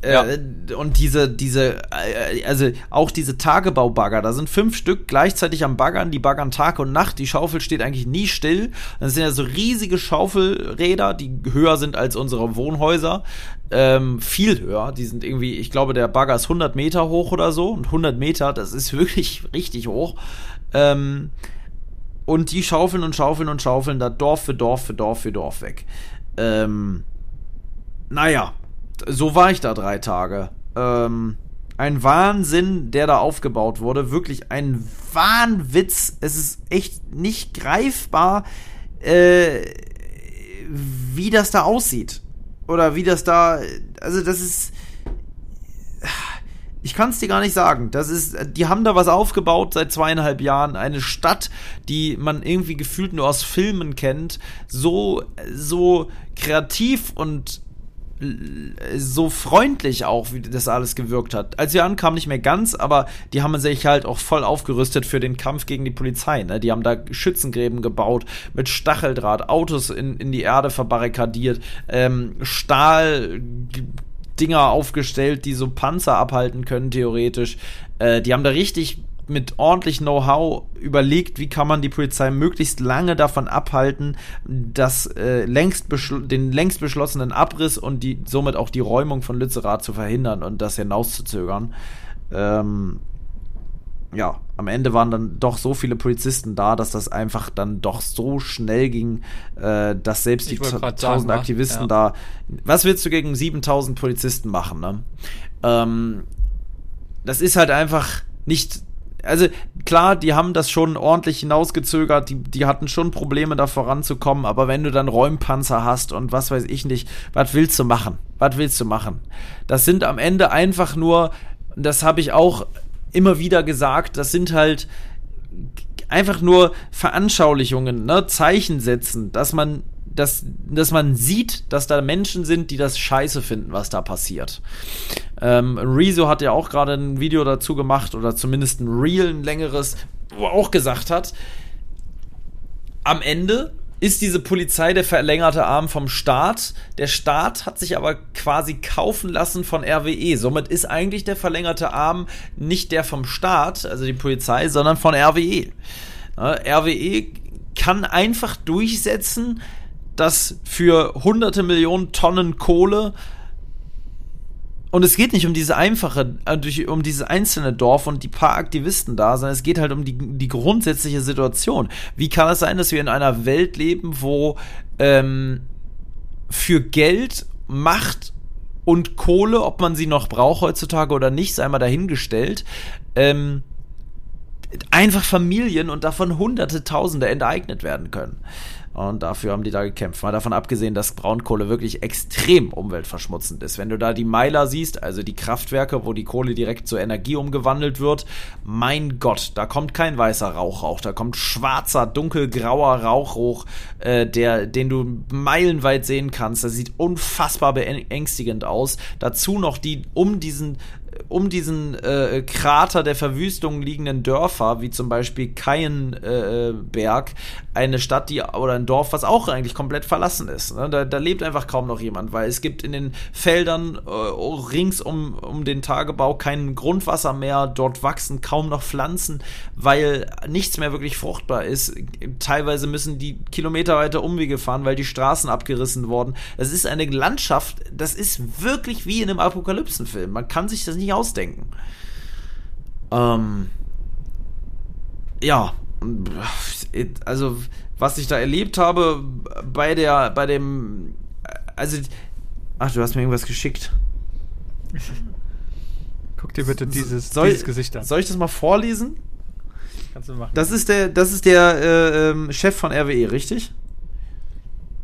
Ja. Äh, und diese, diese, äh, also auch diese Tagebaubagger, da sind fünf Stück gleichzeitig am Baggern, die baggern Tag und Nacht, die Schaufel steht eigentlich nie still. Das sind ja so riesige Schaufelräder, die höher sind als unsere Wohnhäuser, ähm, viel höher, die sind irgendwie, ich glaube der Bagger ist hundert Meter hoch oder so und hundert Meter, das ist wirklich richtig hoch, ähm, und die schaufeln und schaufeln und schaufeln da Dorf für Dorf für Dorf für Dorf weg. Ähm, naja, so war ich da drei Tage. Ähm, ein Wahnsinn, der da aufgebaut wurde. Wirklich ein Wahnwitz. Es ist echt nicht greifbar, äh, wie das da aussieht. Oder wie das da... Also das ist... Ich kann es dir gar nicht sagen. Das ist, die haben da was aufgebaut seit zweieinhalb Jahren. Eine Stadt, die man irgendwie gefühlt nur aus Filmen kennt. So, so kreativ und so freundlich auch, wie das alles gewirkt hat. Als wir ankamen, nicht mehr ganz, aber die haben sich halt auch voll aufgerüstet für den Kampf gegen die Polizei. Ne? Die haben da Schützengräben gebaut, mit Stacheldraht, Autos in, in die Erde verbarrikadiert, ähm, Stahldinger aufgestellt, die so Panzer abhalten können, theoretisch. Äh, die haben da richtig mit ordentlich Know-how überlegt, wie kann man die Polizei möglichst lange davon abhalten, dass äh, längst beschl- den längst beschlossenen Abriss und die somit auch die Räumung von Lützerath zu verhindern und das hinauszuzögern. Ähm, ja, am Ende waren dann doch so viele Polizisten da, dass das einfach dann doch so schnell ging, äh, dass selbst ich die tausend Aktivisten ja. da, was willst du gegen siebentausend Polizisten machen, ne? Ähm, das ist halt einfach nicht, also klar, die haben das schon ordentlich hinausgezögert, die, die hatten schon Probleme da voranzukommen, aber wenn du dann Räumpanzer hast und was weiß ich nicht, was willst du machen? Was willst du machen? Das sind am Ende einfach nur, das habe ich auch immer wieder gesagt, das sind halt einfach nur Veranschaulichungen, ne? Zeichen setzen, dass man, dass, dass man sieht, dass da Menschen sind, die das scheiße finden, was da passiert. Ähm, Rezo hat ja auch gerade ein Video dazu gemacht, oder zumindest ein Reel, ein längeres, wo er auch gesagt hat, am Ende ist diese Polizei der verlängerte Arm vom Staat. Der Staat hat sich aber quasi kaufen lassen von R W E. Somit ist eigentlich der verlängerte Arm nicht der vom Staat, also die Polizei, sondern von R W E. R W E kann einfach durchsetzen, dass für hunderte Millionen Tonnen Kohle, und es geht nicht um diese einfache, um dieses einzelne Dorf und die paar Aktivisten da, sondern es geht halt um die, die grundsätzliche Situation. Wie kann es sein, dass wir in einer Welt leben, wo ähm, für Geld, Macht und Kohle, ob man sie noch braucht heutzutage oder nicht, sei mal dahingestellt, ähm, einfach Familien und davon Hunderte, Tausende enteignet werden können. Und dafür haben die da gekämpft. Mal davon abgesehen, dass Braunkohle wirklich extrem umweltverschmutzend ist. Wenn du da die Meiler siehst, also die Kraftwerke, wo die Kohle direkt zur Energie umgewandelt wird, mein Gott, da kommt kein weißer Rauch hoch, da kommt schwarzer, dunkelgrauer Rauch hoch, äh, der, den du meilenweit sehen kannst. Das sieht unfassbar beängstigend aus. Dazu noch die um diesen um diesen äh, Krater der Verwüstung liegenden Dörfer, wie zum Beispiel Kaienberg, äh, eine Stadt, die oder ein Dorf, was auch eigentlich komplett verlassen ist. Ne? Da, da lebt einfach kaum noch jemand, weil es gibt in den Feldern äh, rings um, um den Tagebau kein Grundwasser mehr, dort wachsen kaum noch Pflanzen, weil nichts mehr wirklich fruchtbar ist. Teilweise müssen die kilometerweite Umwege fahren, weil die Straßen abgerissen wurden. Es ist eine Landschaft, das ist wirklich wie in einem Apokalypsenfilm. Man kann sich das nicht ausdenken. Ähm, ja, also was ich da erlebt habe bei der, bei dem, also, ach, du hast mir irgendwas geschickt. Guck dir bitte dieses, soll, dieses Gesicht an. Soll ich das mal vorlesen? Kannst du machen. Das ist der, das ist der äh, Chef von R W E, richtig?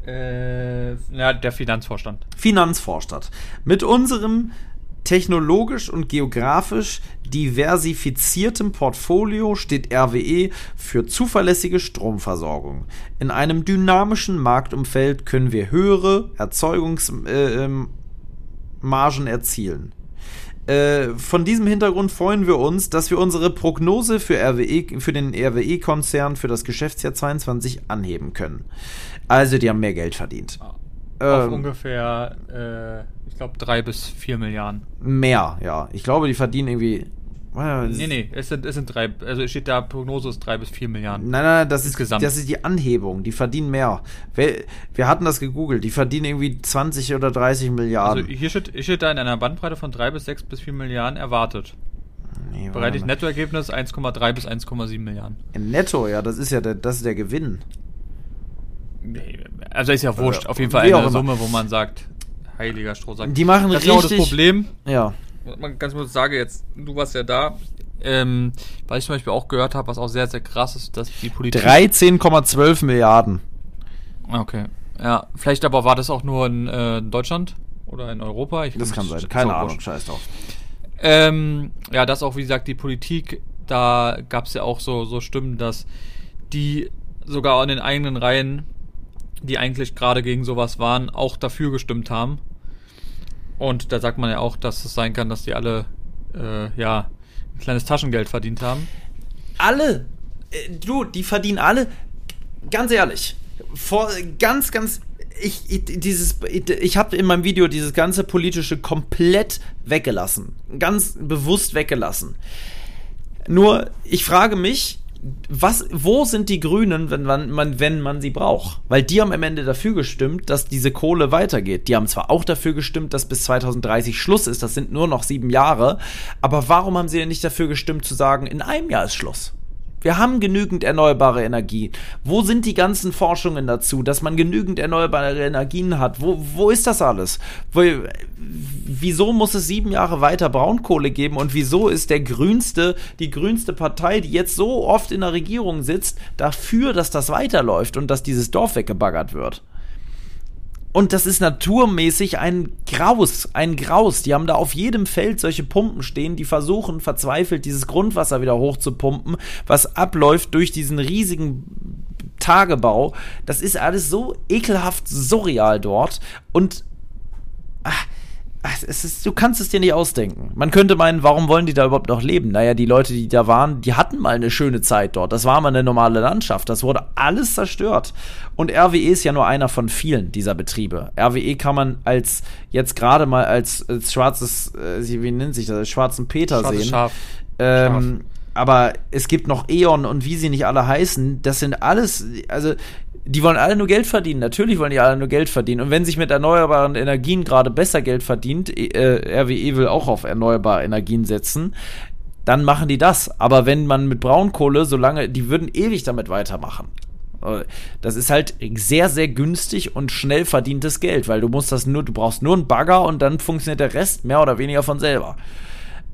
Äh, ja, der Finanzvorstand. Finanzvorstand. Mit unserem technologisch und geografisch diversifiziertem Portfolio steht R W E für zuverlässige Stromversorgung. In einem dynamischen Marktumfeld können wir höhere Erzeugungsmargen äh, erzielen. Äh, von diesem Hintergrund freuen wir uns, dass wir unsere Prognose für R W E, für den R W E-Konzern für das Geschäftsjahr zweiundzwanzig anheben können. Also, die haben mehr Geld verdient. Auf ähm, ungefähr, äh, ich glaube, drei bis vier Milliarden. Mehr, ja. Ich glaube, die verdienen irgendwie... Äh, nee, nee, es sind, es sind drei... Also steht da, Prognose ist drei bis vier Milliarden. Nein, nein, das ist, das ist die Anhebung. Die verdienen mehr. Wir, wir hatten das gegoogelt. Die verdienen irgendwie zwanzig oder dreißig Milliarden. Also hier steht, hier steht da in einer Bandbreite von drei bis sechs bis vier Milliarden erwartet. Nee, bereitet Nettoergebnis eins Komma drei bis eins Komma sieben Milliarden. Netto, ja, das ist ja der, das ist der Gewinn. Also ist ja wurscht, auf jeden Fall eine Summe, wo man sagt, heiliger Strohsack. Die machen richtig... Das ist auch das Problem. Ja. Man ganz kurz sage jetzt, du warst ja da, ähm, weil ich zum Beispiel auch gehört habe, was auch sehr, sehr krass ist, dass die Politik... dreizehn Komma zwölf Milliarden. Okay. Ja, vielleicht aber war das auch nur in äh, Deutschland oder in Europa. Ich das kann sein, keine Ahnung, scheiß drauf. Ähm, ja, das auch, wie gesagt, die Politik, da gab es ja auch so, so Stimmen, dass die sogar in den eigenen Reihen, die eigentlich gerade gegen sowas waren, auch dafür gestimmt haben. Und da sagt man ja auch, dass es sein kann, dass die alle äh, ja, ein kleines Taschengeld verdient haben. Alle! Du, die verdienen alle, ganz ehrlich, vor, ganz, ganz... Ich, ich, dieses, ich, ich habe in meinem Video dieses ganze Politische komplett weggelassen. Ganz bewusst weggelassen. Nur, ich frage mich, was, wo sind die Grünen, wenn man, wenn man sie braucht? Weil die haben am Ende dafür gestimmt, dass diese Kohle weitergeht. Die haben zwar auch dafür gestimmt, dass bis zwanzig dreißig Schluss ist, das sind nur noch sieben Jahre, aber warum haben sie denn nicht dafür gestimmt, zu sagen, in einem Jahr ist Schluss? Wir haben genügend erneuerbare Energien. Wo sind die ganzen Forschungen dazu, dass man genügend erneuerbare Energien hat? Wo, wo ist das alles? Wo, wieso muss es sieben Jahre weiter Braunkohle geben? Und wieso ist der grünste, die grünste Partei, die jetzt so oft in der Regierung sitzt, dafür, dass das weiterläuft und dass dieses Dorf weggebaggert wird? Und das ist naturmäßig ein Graus, ein Graus. Die haben da auf jedem Feld solche Pumpen stehen, die versuchen verzweifelt, dieses Grundwasser wieder hochzupumpen, was abläuft durch diesen riesigen Tagebau. Das ist alles so ekelhaft surreal dort. Und ach, es ist, du kannst es dir nicht ausdenken. Man könnte meinen, warum wollen die da überhaupt noch leben? Naja, die Leute, die da waren, die hatten mal eine schöne Zeit dort. Das war mal eine normale Landschaft. Das wurde alles zerstört. Und R W E ist ja nur einer von vielen dieser Betriebe. R W E kann man als, jetzt gerade mal als, als schwarzes, äh, wie nennt sich das, als schwarzen Peter Schwarze sehen. Schaf. Ähm, Schaf. Aber es gibt noch E.O N und wie sie nicht alle heißen. Das sind alles, also... Die wollen alle nur Geld verdienen. Natürlich wollen die alle nur Geld verdienen. Und wenn sich mit erneuerbaren Energien gerade besser Geld verdient, äh, R W E will auch auf erneuerbare Energien setzen, dann machen die das. Aber wenn man mit Braunkohle, solange, die würden ewig damit weitermachen. Das ist halt sehr, sehr günstig und schnell verdientes Geld, weil du musst das nur, du brauchst nur einen Bagger und dann funktioniert der Rest mehr oder weniger von selber.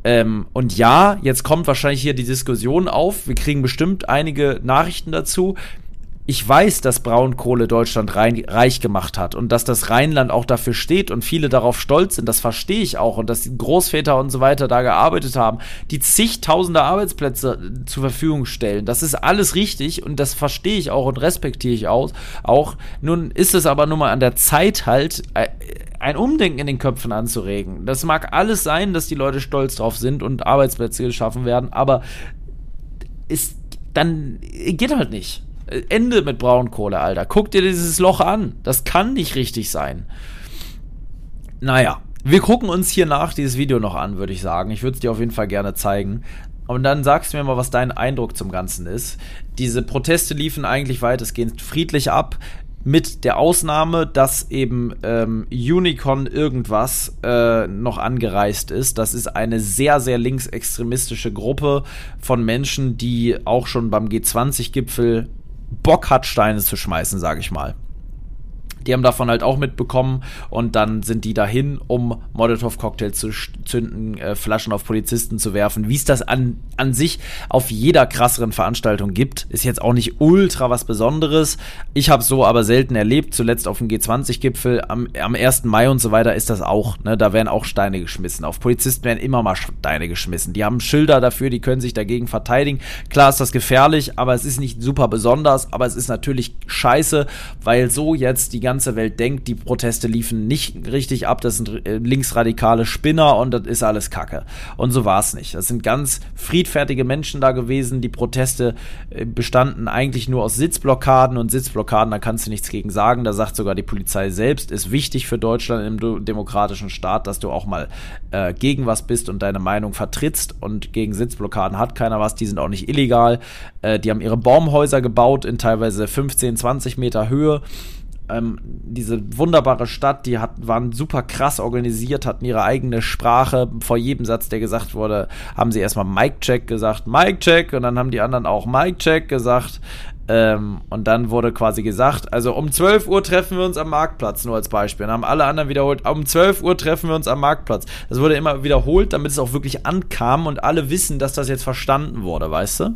Ähm, und ja, jetzt kommt wahrscheinlich hier die Diskussion auf. Wir kriegen bestimmt einige Nachrichten dazu. Ich weiß, dass Braunkohle Deutschland rein, reich gemacht hat und dass das Rheinland auch dafür steht und viele darauf stolz sind, das verstehe ich auch und dass die Großväter und so weiter da gearbeitet haben, die zigtausende Arbeitsplätze zur Verfügung stellen. Das ist alles richtig und das verstehe ich auch und respektiere ich auch. auch. Nun ist es aber nun mal an der Zeit halt, ein Umdenken in den Köpfen anzuregen. Das mag alles sein, dass die Leute stolz drauf sind und Arbeitsplätze geschaffen werden, aber ist, dann geht halt nicht. Ende mit Braunkohle, Alter. Guck dir dieses Loch an. Das kann nicht richtig sein. Naja, wir gucken uns hier nach dieses Video noch an, würde ich sagen. Ich würde es dir auf jeden Fall gerne zeigen. Und dann sagst du mir mal, was dein Eindruck zum Ganzen ist. Diese Proteste liefen eigentlich weitestgehend friedlich ab. Mit der Ausnahme, dass eben ähm, Unicorn irgendwas äh, noch angereist ist. Das ist eine sehr, sehr linksextremistische Gruppe von Menschen, die auch schon beim G zwanzig Gipfel Bock hat, Steine zu schmeißen, sage ich mal. Die haben davon halt auch mitbekommen und dann sind die dahin, um Molotow-Cocktails zu zünden, äh, Flaschen auf Polizisten zu werfen, wie es das an, an sich auf jeder krasseren Veranstaltung gibt. Ist jetzt auch nicht ultra was Besonderes. Ich habe es so aber selten erlebt. Zuletzt auf dem G zwanzig Gipfel am, am ersten Mai und so weiter ist das auch. Ne? Da werden auch Steine geschmissen. Auf Polizisten werden immer mal Steine geschmissen. Die haben Schilder dafür, die können sich dagegen verteidigen. Klar ist das gefährlich, aber es ist nicht super besonders. Aber es ist natürlich scheiße, weil so jetzt die ganze Welt denkt, die Proteste liefen nicht richtig ab, das sind linksradikale Spinner und das ist alles Kacke. Und so war es nicht. Das sind ganz friedfertige Menschen da gewesen. Die Proteste bestanden eigentlich nur aus Sitzblockaden und Sitzblockaden, da kannst du nichts gegen sagen. Da sagt sogar die Polizei selbst, ist wichtig für Deutschland im demokratischen Staat, dass du auch mal äh, gegen was bist und deine Meinung vertrittst, und gegen Sitzblockaden hat keiner was. Die sind auch nicht illegal. Äh, die haben ihre Baumhäuser gebaut in teilweise fünfzehn, zwanzig Meter Höhe. Ähm, diese wunderbare Stadt, die hat, waren super krass organisiert, hatten ihre eigene Sprache. Vor jedem Satz, der gesagt wurde, haben sie erstmal Mic-Check gesagt, Mic-Check, und dann haben die anderen auch Mic-Check gesagt. Ähm, und dann wurde quasi gesagt, also um zwölf Uhr treffen wir uns am Marktplatz, nur als Beispiel. Und haben alle anderen wiederholt, um zwölf Uhr treffen wir uns am Marktplatz. Das wurde immer wiederholt, damit es auch wirklich ankam und alle wissen, dass das jetzt verstanden wurde, weißt du?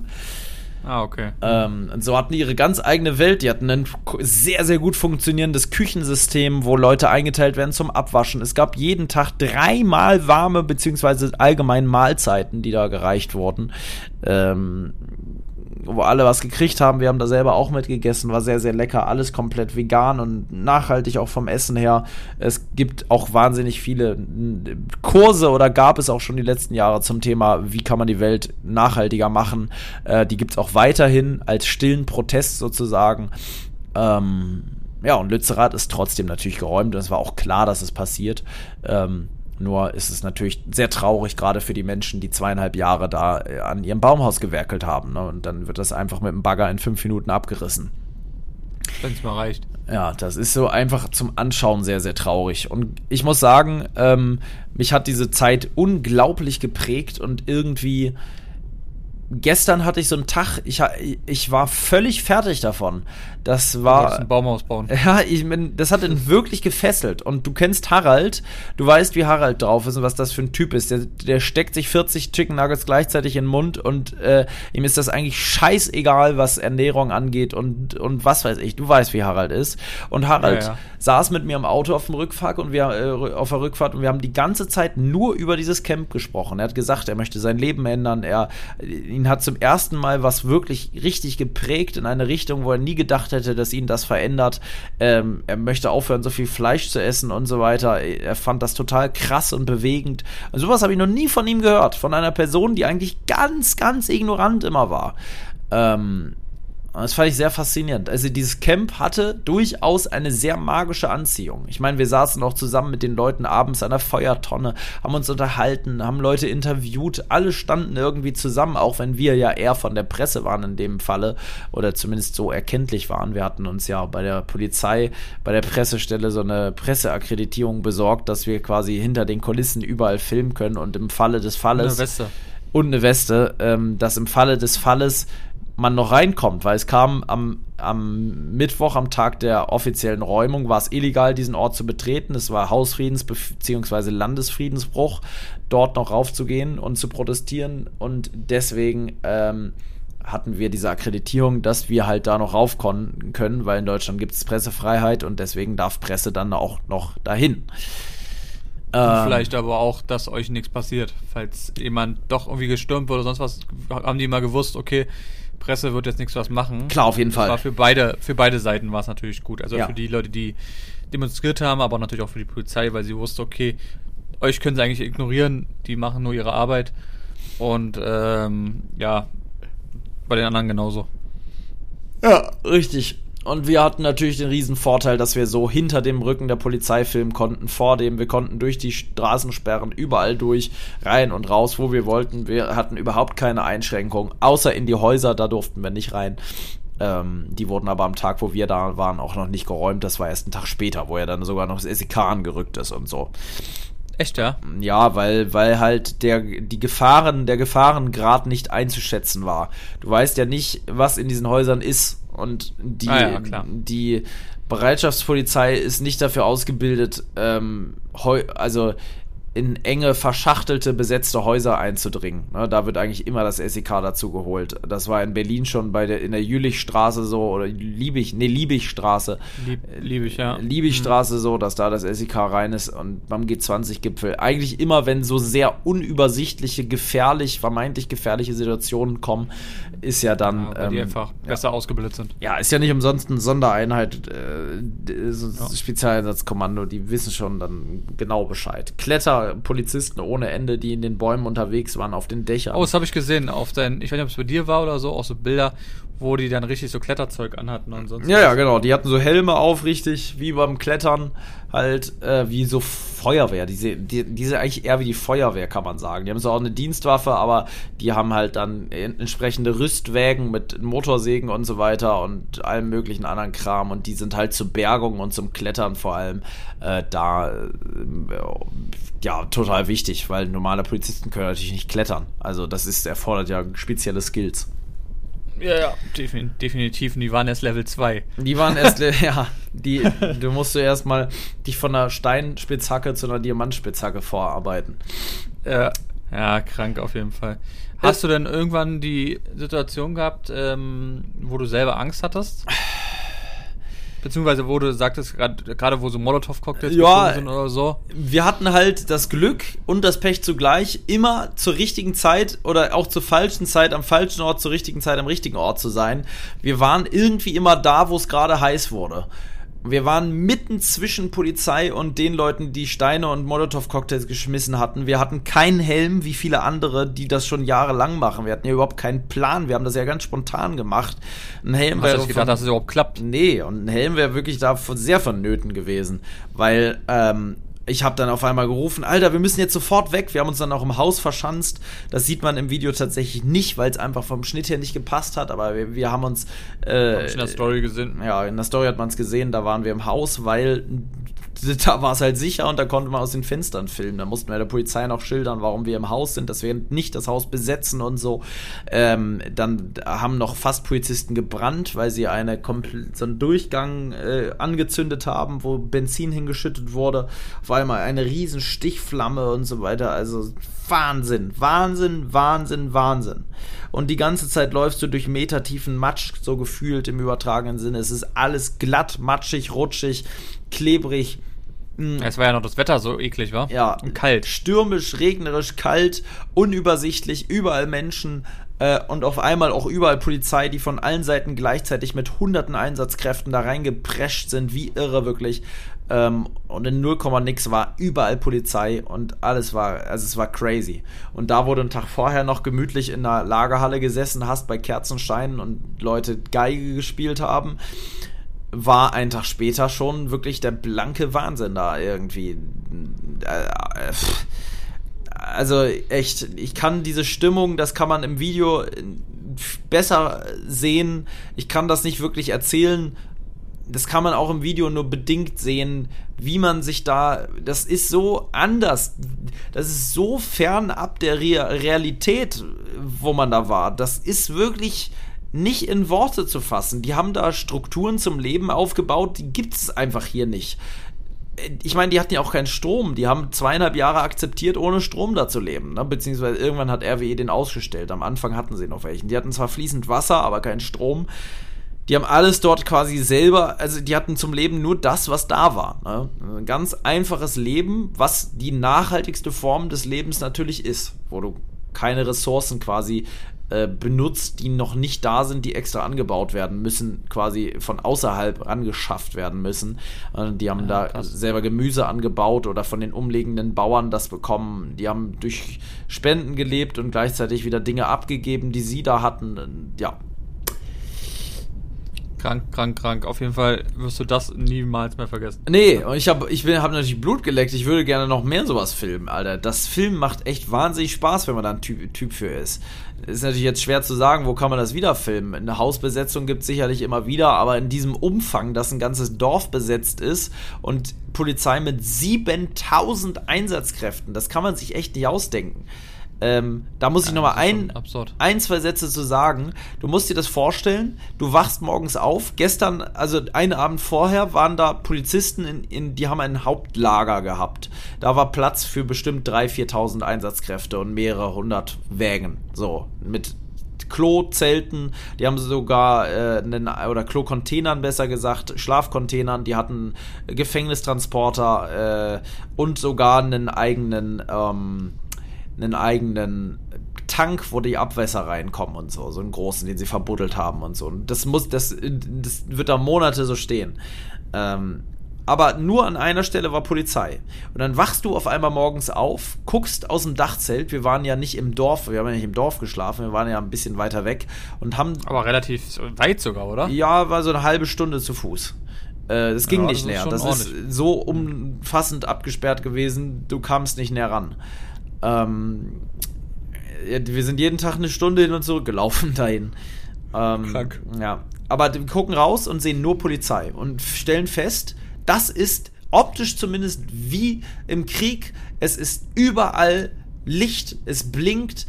Ah, okay. Ähm, und so hatten die ihre ganz eigene Welt. Die hatten ein sehr, sehr gut funktionierendes Küchensystem, wo Leute eingeteilt werden zum Abwaschen. Es gab jeden Tag dreimal warme beziehungsweise allgemein Mahlzeiten, die da gereicht wurden. Ähm, wo alle was gekriegt haben. Wir haben da selber auch mitgegessen. War sehr, sehr lecker. Alles komplett vegan und nachhaltig auch vom Essen her. Es gibt auch wahnsinnig viele Kurse, oder gab es auch schon die letzten Jahre, zum Thema, wie kann man die Welt nachhaltiger machen. Äh, die gibt es auch weiterhin als stillen Protest sozusagen. Ähm, ja, und Lützerath ist trotzdem natürlich geräumt. Und es war auch klar, dass es passiert. Ähm, Nur ist es natürlich sehr traurig, gerade für die Menschen, die zweieinhalb Jahre da an ihrem Baumhaus gewerkelt haben. Ne? Und dann wird das einfach mit dem Bagger in fünf Minuten abgerissen. Wenn es mal reicht. Ja, das ist so einfach zum Anschauen sehr, sehr traurig. Und ich muss sagen, ähm, mich hat diese Zeit unglaublich geprägt und irgendwie... Gestern hatte ich so einen Tag, ich, ich war völlig fertig davon. Das war. Du wolltest ein Baumhaus bauen. Ja, ich bin, das hat ihn wirklich gefesselt. Und du kennst Harald, du weißt, wie Harald drauf ist und was das für ein Typ ist. Der, der steckt sich vierzig Chicken Nuggets gleichzeitig in den Mund und äh, ihm ist das eigentlich scheißegal, was Ernährung angeht und, und was weiß ich. Du weißt, wie Harald ist. Und Harald ja, ja. saß mit mir im Auto auf dem Rückfahrt und wir äh, auf der Rückfahrt und wir haben die ganze Zeit nur über dieses Camp gesprochen. Er hat gesagt, er möchte sein Leben ändern, er ihn hat zum ersten Mal was wirklich richtig geprägt in eine Richtung, wo er nie gedacht hätte, dass ihn das verändert. Ähm, er möchte aufhören, so viel Fleisch zu essen und so weiter. Er fand das total krass und bewegend. Und sowas habe ich noch nie von ihm gehört. Von einer Person, die eigentlich ganz, ganz ignorant immer war. Ähm, das fand ich sehr faszinierend. Also dieses Camp hatte durchaus eine sehr magische Anziehung. Ich meine, wir saßen auch zusammen mit den Leuten abends an der Feuertonne, haben uns unterhalten, haben Leute interviewt, alle standen irgendwie zusammen, auch wenn wir ja eher von der Presse waren in dem Falle oder zumindest so erkenntlich waren. Wir hatten uns ja bei der Polizei, bei der Pressestelle so eine Presseakkreditierung besorgt, dass wir quasi hinter den Kulissen überall filmen können und im Falle des Falles... Und eine Weste. Und eine Weste, ähm, dass im Falle des Falles... man noch reinkommt, weil es kam am, am Mittwoch, am Tag der offiziellen Räumung, war es illegal, diesen Ort zu betreten. Es war Hausfriedens- bzw. Landesfriedensbruch, dort noch raufzugehen und zu protestieren. Und deswegen ähm, hatten wir diese Akkreditierung, dass wir halt da noch rauf kon- können, weil in Deutschland gibt es Pressefreiheit und deswegen darf Presse dann auch noch dahin. Und vielleicht aber auch, dass euch nichts passiert. Falls jemand doch irgendwie gestürmt wurde oder sonst was, haben die mal gewusst, okay, Presse wird jetzt nichts was machen. Klar, auf jeden das Fall. War für beide, für beide Seiten war es natürlich gut. Also ja. für die Leute, die demonstriert haben, aber natürlich auch für die Polizei, weil sie wusste, okay, euch können sie eigentlich ignorieren, die machen nur ihre Arbeit. Und ähm, ja, bei den anderen genauso. Ja, richtig. Und wir hatten natürlich den riesen Vorteil, dass wir so hinter dem Rücken der Polizei filmen konnten, vor dem, wir konnten durch die Straßensperren überall durch, rein und raus, wo wir wollten. Wir hatten überhaupt keine Einschränkungen, außer in die Häuser, da durften wir nicht rein. Ähm, die wurden aber am Tag, wo wir da waren, auch noch nicht geräumt. Das war erst einen Tag später, wo ja dann sogar noch das S E K angerückt ist und so. Echt, ja? Ja, weil, weil halt der, die Gefahren, der Gefahrengrad nicht einzuschätzen war. Du weißt ja nicht, was in diesen Häusern ist. Und die, ah ja, die Bereitschaftspolizei ist nicht dafür ausgebildet, ähm, heu- also in enge, verschachtelte, besetzte Häuser einzudringen. Ne, da wird eigentlich immer das S E K dazu geholt. Das war in Berlin schon bei der, in der Jülichstraße so, oder Liebig, nee, Liebigstraße. Lieb, Liebig, ja. Liebigstraße mhm. so, dass da das S E K rein ist und beim G zwanzig Gipfel. Eigentlich immer, wenn so sehr unübersichtliche, gefährlich, vermeintlich gefährliche Situationen kommen, ist ja dann... Ja, weil ähm, die einfach ja. besser ausgebildet sind. Ja, ist ja nicht umsonst eine Sondereinheit, äh, so ein ja. Spezialeinsatzkommando, die wissen schon dann genau Bescheid. Kletter Polizisten ohne Ende, die in den Bäumen unterwegs waren, auf den Dächern. Oh, das habe ich gesehen. Auf deinen, ich weiß nicht, ob es bei dir war oder so, auch so Bilder, wo die dann richtig so Kletterzeug anhatten und sonst. Ja, was. ja, genau. Die hatten so Helme auf, richtig, wie beim Klettern, halt äh, wie so Feuerwehr. Diese, die, die sind eigentlich eher wie die Feuerwehr, kann man sagen. Die haben zwar auch eine Dienstwaffe, aber die haben halt dann entsprechende Rüstwägen mit Motorsägen und so weiter und allem möglichen anderen Kram. Und die sind halt zur Bergung und zum Klettern vor allem äh, da äh, ja, total wichtig, weil normale Polizisten können natürlich nicht klettern. Also das ist, erfordert ja spezielle Skills. Ja, ja, definitiv. Und die waren erst Level zwei. Die waren erst, ja, die, du musst du erst mal dich von einer Steinspitzhacke zu einer Diamantspitzhacke vorarbeiten. Ja, ja, krank auf jeden Fall. Hast du denn irgendwann die Situation gehabt, ähm, wo du selber Angst hattest? Beziehungsweise wo du sagtest, gerade wo so Molotow-Cocktails ja, sind oder so. Wir hatten halt das Glück und das Pech zugleich, immer zur richtigen Zeit oder auch zur falschen Zeit am falschen Ort, zur richtigen Zeit am richtigen Ort zu sein. Wir waren irgendwie immer da, wo es gerade heiß wurde. Wir waren mitten zwischen Polizei und den Leuten, die Steine und Molotow-Cocktails geschmissen hatten. Wir hatten keinen Helm, wie viele andere, die das schon jahrelang machen. Wir hatten ja überhaupt keinen Plan. Wir haben das ja ganz spontan gemacht. Ein Helm wäre... Hast du nicht gedacht, dass es überhaupt klappt? Nee, und ein Helm wäre wirklich da sehr vonnöten gewesen. Weil ähm, ich habe dann auf einmal gerufen, Alter, wir müssen jetzt sofort weg. Wir haben uns dann auch im Haus verschanzt. Das sieht man im Video tatsächlich nicht, weil es einfach vom Schnitt her nicht gepasst hat. Aber wir, wir haben uns... Äh, hab ich in der Story gesehen. Ja, in der Story hat man es gesehen. Da waren wir im Haus, weil da war es halt sicher und da konnte man aus den Fenstern filmen. Da mussten wir der Polizei noch schildern, warum wir im Haus sind, dass wir nicht das Haus besetzen und so. Ähm, dann haben noch fast Polizisten gebrannt, weil sie eine, so einen Durchgang äh, angezündet haben, wo Benzin hingeschüttet wurde. Auf einmal eine riesen Stichflamme und so weiter, also Wahnsinn, Wahnsinn, Wahnsinn, Wahnsinn. Und die ganze Zeit läufst du durch metertiefen Matsch, so gefühlt im übertragenen Sinne. Es ist alles glatt, matschig, rutschig, klebrig. Es war ja noch das Wetter so eklig, war? Ja. Und kalt. Stürmisch, regnerisch, kalt, unübersichtlich, überall Menschen äh, und auf einmal auch überall Polizei, die von allen Seiten gleichzeitig mit hunderten Einsatzkräften da reingeprescht sind, wie irre wirklich. Ähm, und in null Komma nix war überall Polizei und alles war, also es war crazy. Und da wurde ein Tag vorher noch gemütlich in einer Lagerhalle gesessen, hast bei Kerzenscheinen und Leute Geige gespielt haben. War ein Tag später schon wirklich der blanke Wahnsinn da irgendwie. Also echt, ich kann diese Stimmung, das kann man im Video besser sehen. Ich kann das nicht wirklich erzählen. Das kann man auch im Video nur bedingt sehen, wie man sich da, das ist so anders, das ist so fernab der Re- Realität, wo man da war. Das ist wirklich nicht in Worte zu fassen. Die haben da Strukturen zum Leben aufgebaut, die gibt es einfach hier nicht. Ich meine, die hatten ja auch keinen Strom. Die haben zweieinhalb Jahre akzeptiert, ohne Strom da zu leben. Ne? Beziehungsweise irgendwann hat R W E den ausgestellt. Am Anfang hatten sie noch welchen. Die hatten zwar fließend Wasser, aber keinen Strom. Die haben alles dort quasi selber, also die hatten zum Leben nur das, was da war. Ne? Ein ganz einfaches Leben, was die nachhaltigste Form des Lebens natürlich ist, wo du keine Ressourcen quasi äh, benutzt, die noch nicht da sind, die extra angebaut werden müssen, quasi von außerhalb angeschafft werden müssen. Äh, die haben ja, da krass. selber Gemüse angebaut oder von den umliegenden Bauern das bekommen. Die haben durch Spenden gelebt und gleichzeitig wieder Dinge abgegeben, die sie da hatten. Ja, Krank, krank, krank. Auf jeden Fall wirst du das niemals mehr vergessen. Nee, und ich habe ich bin, hab natürlich Blut geleckt. Ich würde gerne noch mehr sowas filmen, Alter. Das Filmen macht echt wahnsinnig Spaß, wenn man da ein Typ, typ für ist. Ist natürlich jetzt schwer zu sagen, wo kann man das wieder filmen. Eine Hausbesetzung gibt es sicherlich immer wieder, aber in diesem Umfang, dass ein ganzes Dorf besetzt ist und Polizei mit siebentausend Einsatzkräften, das kann man sich echt nicht ausdenken. Ähm, da muss ich ja, nochmal ein, ein, zwei Sätze zu sagen. Du musst dir das vorstellen, du wachst morgens auf. Gestern, also einen Abend vorher, waren da Polizisten, in, in, die haben ein Hauptlager gehabt. Da war Platz für bestimmt dreitausend, viertausend Einsatzkräfte und mehrere hundert Wägen. So, mit Klo, Zelten, die haben sogar äh, einen, oder Klo-Containern besser gesagt, Schlafcontainern, die hatten Gefängnistransporter äh, und sogar einen eigenen, ähm, einen eigenen Tank, wo die Abwässer reinkommen und so, so einen großen, den sie verbuddelt haben und so. Und das muss, das, das wird da Monate so stehen. Ähm, aber nur an einer Stelle war Polizei. Und dann wachst du auf einmal morgens auf, guckst aus dem Dachzelt, wir waren ja nicht im Dorf, wir haben ja nicht im Dorf geschlafen, wir waren ja ein bisschen weiter weg und haben... Aber relativ weit sogar, oder? Ja, war so eine halbe Stunde zu Fuß. Das ging ja, nicht näher. Das ist so umfassend abgesperrt gewesen, du kamst nicht näher ran. Ähm, wir sind jeden Tag eine Stunde hin und zurück gelaufen dahin. Ähm, Krank. Ja. Aber wir gucken raus und sehen nur Polizei und stellen fest, das ist optisch zumindest wie im Krieg. Es ist überall Licht, es blinkt.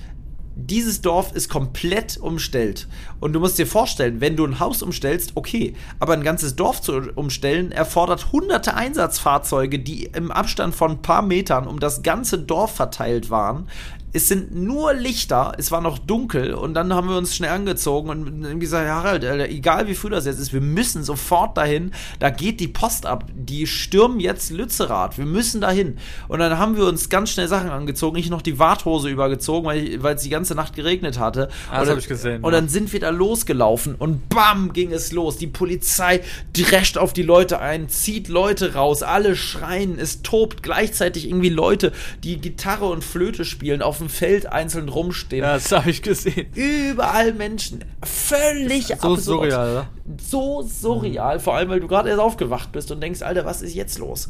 Dieses Dorf ist komplett umstellt. Und du musst dir vorstellen, wenn du ein Haus umstellst, okay, aber ein ganzes Dorf zu umstellen, erfordert hunderte Einsatzfahrzeuge, die im Abstand von ein paar Metern um das ganze Dorf verteilt waren. Es sind nur Lichter, es war noch dunkel und dann haben wir uns schnell angezogen und gesagt, Harald, egal wie früh das jetzt ist, wir müssen sofort dahin, da geht die Post ab, die stürmen jetzt Lützerath, wir müssen dahin. Und dann haben wir uns ganz schnell Sachen angezogen, ich noch die Warthose übergezogen, weil es die ganze Nacht geregnet hatte. Ah, das habe ich gesehen. Und dann sind wir da losgelaufen und bam, ging es los. Die Polizei drescht auf die Leute ein, zieht Leute raus, alle schreien, es tobt gleichzeitig irgendwie Leute, die Gitarre und Flöte spielen, auf Feld einzeln rumstehen. Ja, das habe ich gesehen. Überall Menschen. Völlig so absurd. So surreal, oder? So surreal. Vor allem, weil du gerade erst aufgewacht bist und denkst, Alter, was ist jetzt los?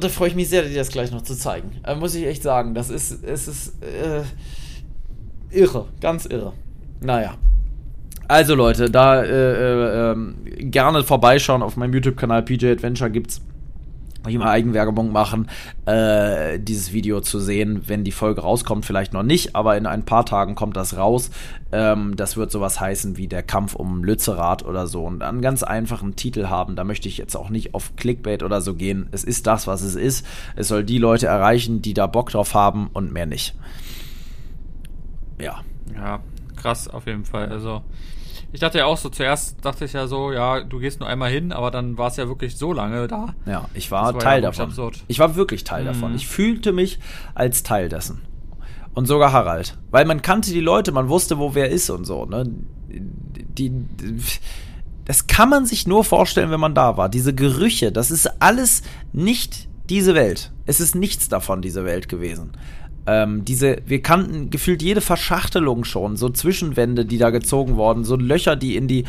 Und da freue ich mich sehr, dir das gleich noch zu zeigen. Äh, muss ich echt sagen, das ist, es ist äh, irre, ganz irre. Naja. Also Leute, da äh, äh, äh, gerne vorbeischauen auf meinem YouTube-Kanal P J Adventure, gibt's, ich mal Eigenwerbung machen, äh, dieses Video zu sehen, wenn die Folge rauskommt, vielleicht noch nicht, aber in ein paar Tagen kommt das raus. Ähm, das wird sowas heißen wie der Kampf um Lützerath oder so und einen ganz einfachen Titel haben. Da möchte ich jetzt auch nicht auf Clickbait oder so gehen. Es ist das, was es ist. Es soll die Leute erreichen, die da Bock drauf haben und mehr nicht. Ja. Ja, krass auf jeden Fall. Also ich dachte ja auch so, zuerst dachte ich ja so, ja, du gehst nur einmal hin, aber dann war es ja wirklich so lange da. Ja, ich war, war Teil ja davon. Absurd. Ich war wirklich Teil mhm. davon. Ich fühlte mich als Teil dessen. Und sogar Harald. Weil man kannte die Leute, man wusste, wo wer ist und so. Ne? Die, die, das kann man sich nur vorstellen, wenn man da war. Diese Gerüche, das ist alles nicht diese Welt. Es ist nichts davon diese Welt gewesen. Ähm, diese, wir kannten gefühlt jede Verschachtelung schon, so Zwischenwände, die da gezogen wurden, so Löcher, die in die,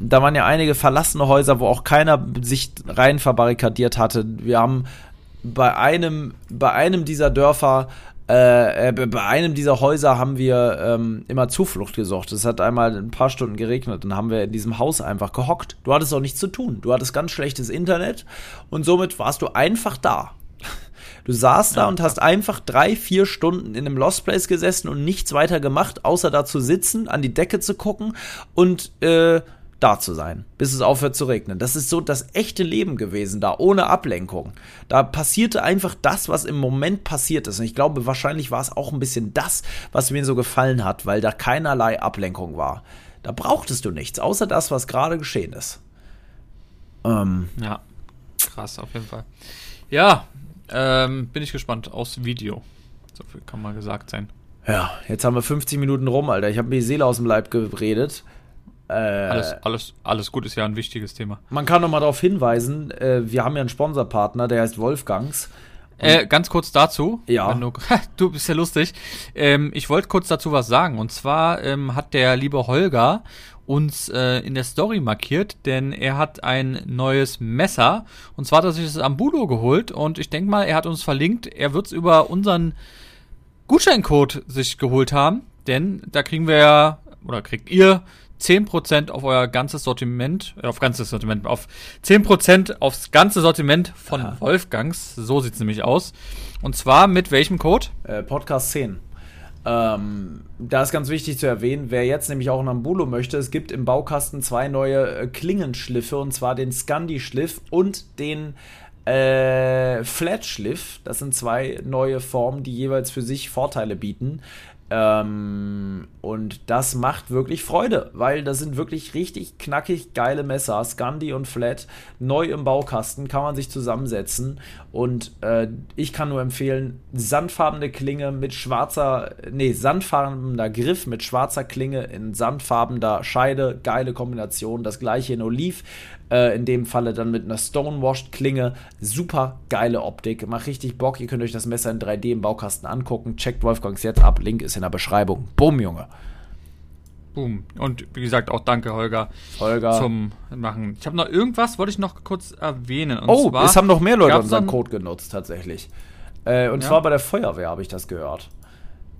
da waren ja einige verlassene Häuser, wo auch keiner sich rein verbarrikadiert hatte. Wir haben bei einem, bei einem dieser Dörfer, äh, äh, bei einem dieser Häuser haben wir ähm, immer Zuflucht gesucht. Es hat einmal ein paar Stunden geregnet und haben wir in diesem Haus einfach gehockt. Du hattest auch nichts zu tun, du hattest ganz schlechtes Internet und somit warst du einfach da. Du saßt da und hast einfach drei, vier Stunden in einem Lost Place gesessen und nichts weiter gemacht, außer da zu sitzen, an die Decke zu gucken und äh, da zu sein, bis es aufhört zu regnen. Das ist so das echte Leben gewesen da, ohne Ablenkung. Da passierte einfach das, was im Moment passiert ist. Und ich glaube, wahrscheinlich war es auch ein bisschen das, was mir so gefallen hat, weil da keinerlei Ablenkung war. Da brauchtest du nichts, außer das, was gerade geschehen ist. Ähm. Ja, krass, auf jeden Fall. Ja, Ähm, bin ich gespannt aufs Video. So viel kann mal gesagt sein. Ja, jetzt haben wir fünfzig Minuten rum, Alter. Ich habe mir die Seele aus dem Leib geredet. Äh, alles, alles, alles gut, ist ja ein wichtiges Thema. Man kann nochmal darauf hinweisen, äh, wir haben ja einen Sponsorpartner, der heißt Wolfgangs. Äh, ganz kurz dazu. Ja. Du, du bist ja lustig. Ähm, ich wollte kurz dazu was sagen. Und zwar ähm, hat der liebe Holger uns äh, in der Story markiert, denn er hat ein neues Messer. Und zwar hat er sich das Ambulo geholt. Und ich denke mal, er hat uns verlinkt. Er wird es über unseren Gutscheincode sich geholt haben. Denn da kriegen wir ja, oder kriegt ihr zehn Prozent auf euer ganzes Sortiment, auf ganzes Sortiment, auf zehn Prozent aufs ganze Sortiment von Aha. Wolfgangs. So sieht es nämlich aus. Und zwar mit welchem Code? Äh, Podcast zehn. Ähm, da ist ganz wichtig zu erwähnen, wer jetzt nämlich auch ein Ambulo möchte, es gibt im Baukasten zwei neue äh, Klingenschliffe, und zwar den Scandi-Schliff und den äh, Flat-Schliff. Das sind zwei neue Formen, die jeweils für sich Vorteile bieten. Ähm, und das macht wirklich Freude, weil das sind wirklich richtig knackig geile Messer, Scandi und Flat, neu im Baukasten, kann man sich zusammensetzen und äh, ich kann nur empfehlen, sandfarbene Klinge mit schwarzer, nee, sandfarbener Griff mit schwarzer Klinge in sandfarbener Scheide, geile Kombination, das gleiche in Oliv, äh, in dem Falle dann mit einer Stonewashed Klinge, super geile Optik, macht richtig Bock, ihr könnt euch das Messer in drei D im Baukasten angucken, checkt Wolfgangs jetzt ab, Link ist in der Beschreibung. Boom, Junge. Boom. Und wie gesagt, auch danke, Holger. Holger. Zum Machen. Ich habe noch irgendwas, wollte ich noch kurz erwähnen. Und oh, zwar, es haben noch mehr Leute unseren Code genutzt, tatsächlich. Äh, und ja. zwar bei der Feuerwehr habe ich das gehört.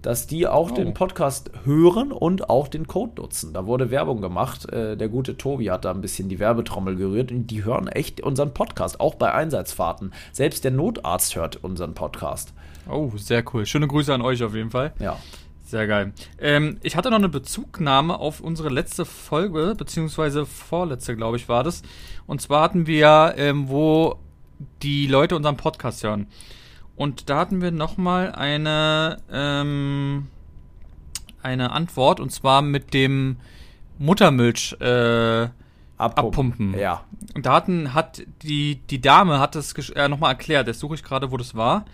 Dass die auch oh. den Podcast hören und auch den Code nutzen. Da wurde Werbung gemacht. Äh, der gute Tobi hat da ein bisschen die Werbetrommel gerührt. Und die hören echt unseren Podcast, auch bei Einsatzfahrten. Selbst der Notarzt hört unseren Podcast. Oh, sehr cool. Schöne Grüße an euch auf jeden Fall. Ja. Sehr geil. Ähm, ich hatte noch eine Bezugnahme auf unsere letzte Folge, beziehungsweise vorletzte, glaube ich, war das. Und zwar hatten wir, ähm, wo die Leute unseren Podcast hören. Und da hatten wir nochmal eine, ähm, eine Antwort, und zwar mit dem Muttermilch, äh, Abpumpen. Abpumpen. Ja. Und da hatten, hat die, die Dame hat das gesch- äh, nochmal erklärt. Jetzt suche ich gerade, wo das war.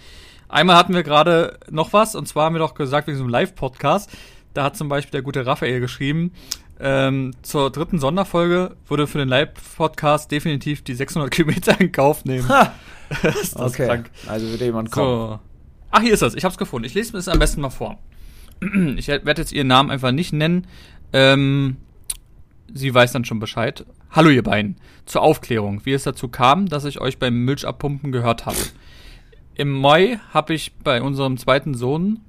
Einmal hatten wir gerade noch was, und zwar haben wir doch gesagt, wegen so einem Live-Podcast, da hat zum Beispiel der gute Raphael geschrieben, ähm, zur dritten Sonderfolge würde für den Live-Podcast definitiv die sechshundert Kilometer in Kauf nehmen. Ha. Ist das okay. Krank. Also würde jemand kommen. So. Ach, hier ist das. Ich hab's gefunden. Ich lese mir das am besten mal vor. Ich werde jetzt ihren Namen einfach nicht nennen. Ähm, sie weiß dann schon Bescheid. Hallo ihr beiden. Zur Aufklärung, wie es dazu kam, dass ich euch beim Milch abpumpen gehört habe. Im Mai habe ich bei unserem zweiten Sohn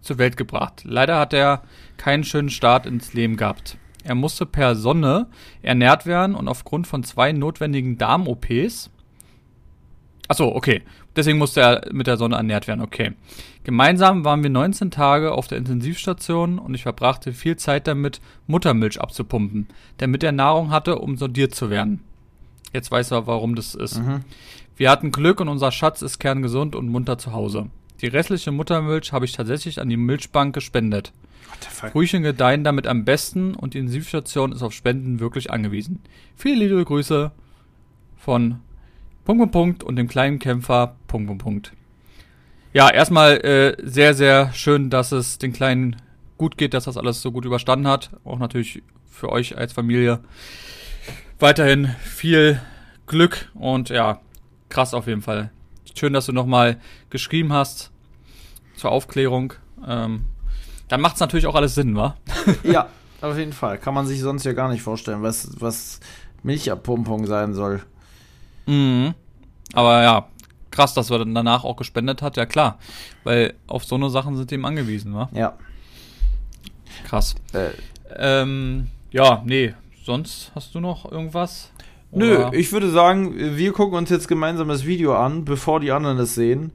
zur Welt gebracht. Leider hat er keinen schönen Start ins Leben gehabt. Er musste per Sonne ernährt werden und aufgrund von zwei notwendigen Darm-O Ps. Achso, okay. Deswegen musste er mit der Sonne ernährt werden, okay. Gemeinsam waren wir neunzehn Tage auf der Intensivstation und ich verbrachte viel Zeit damit, Muttermilch abzupumpen, damit er Nahrung hatte, um sondiert zu werden. Jetzt weiß er, warum das ist. Mhm. Wir hatten Glück und unser Schatz ist kerngesund und munter zu Hause. Die restliche Muttermilch habe ich tatsächlich an die Milchbank gespendet. Frühchen gedeihen damit am besten und die Intensivstation ist auf Spenden wirklich angewiesen. Viele liebe Grüße von Punkt, Punkt, Punkt und dem kleinen Kämpfer Punkt, Punkt, Punkt. Ja, erstmal äh, sehr, sehr schön, dass es den Kleinen gut geht, dass das alles so gut überstanden hat. Auch natürlich für euch als Familie weiterhin viel Glück und ja, krass auf jeden Fall. Schön, dass du nochmal geschrieben hast zur Aufklärung. Ähm, dann macht es natürlich auch alles Sinn, wa? Ja, auf jeden Fall. Kann man sich sonst ja gar nicht vorstellen, was, was Milchabpumpung sein soll. Mhm. Aber ja, krass, dass er dann danach auch gespendet hat. Ja, klar. Weil auf so eine Sachen sind die ihm angewiesen, wa? Ja. Krass. Äh. Ähm, ja, nee. Sonst hast du noch irgendwas? Oder? Nö, ich würde sagen, wir gucken uns jetzt gemeinsam das Video an, bevor die anderen es sehen,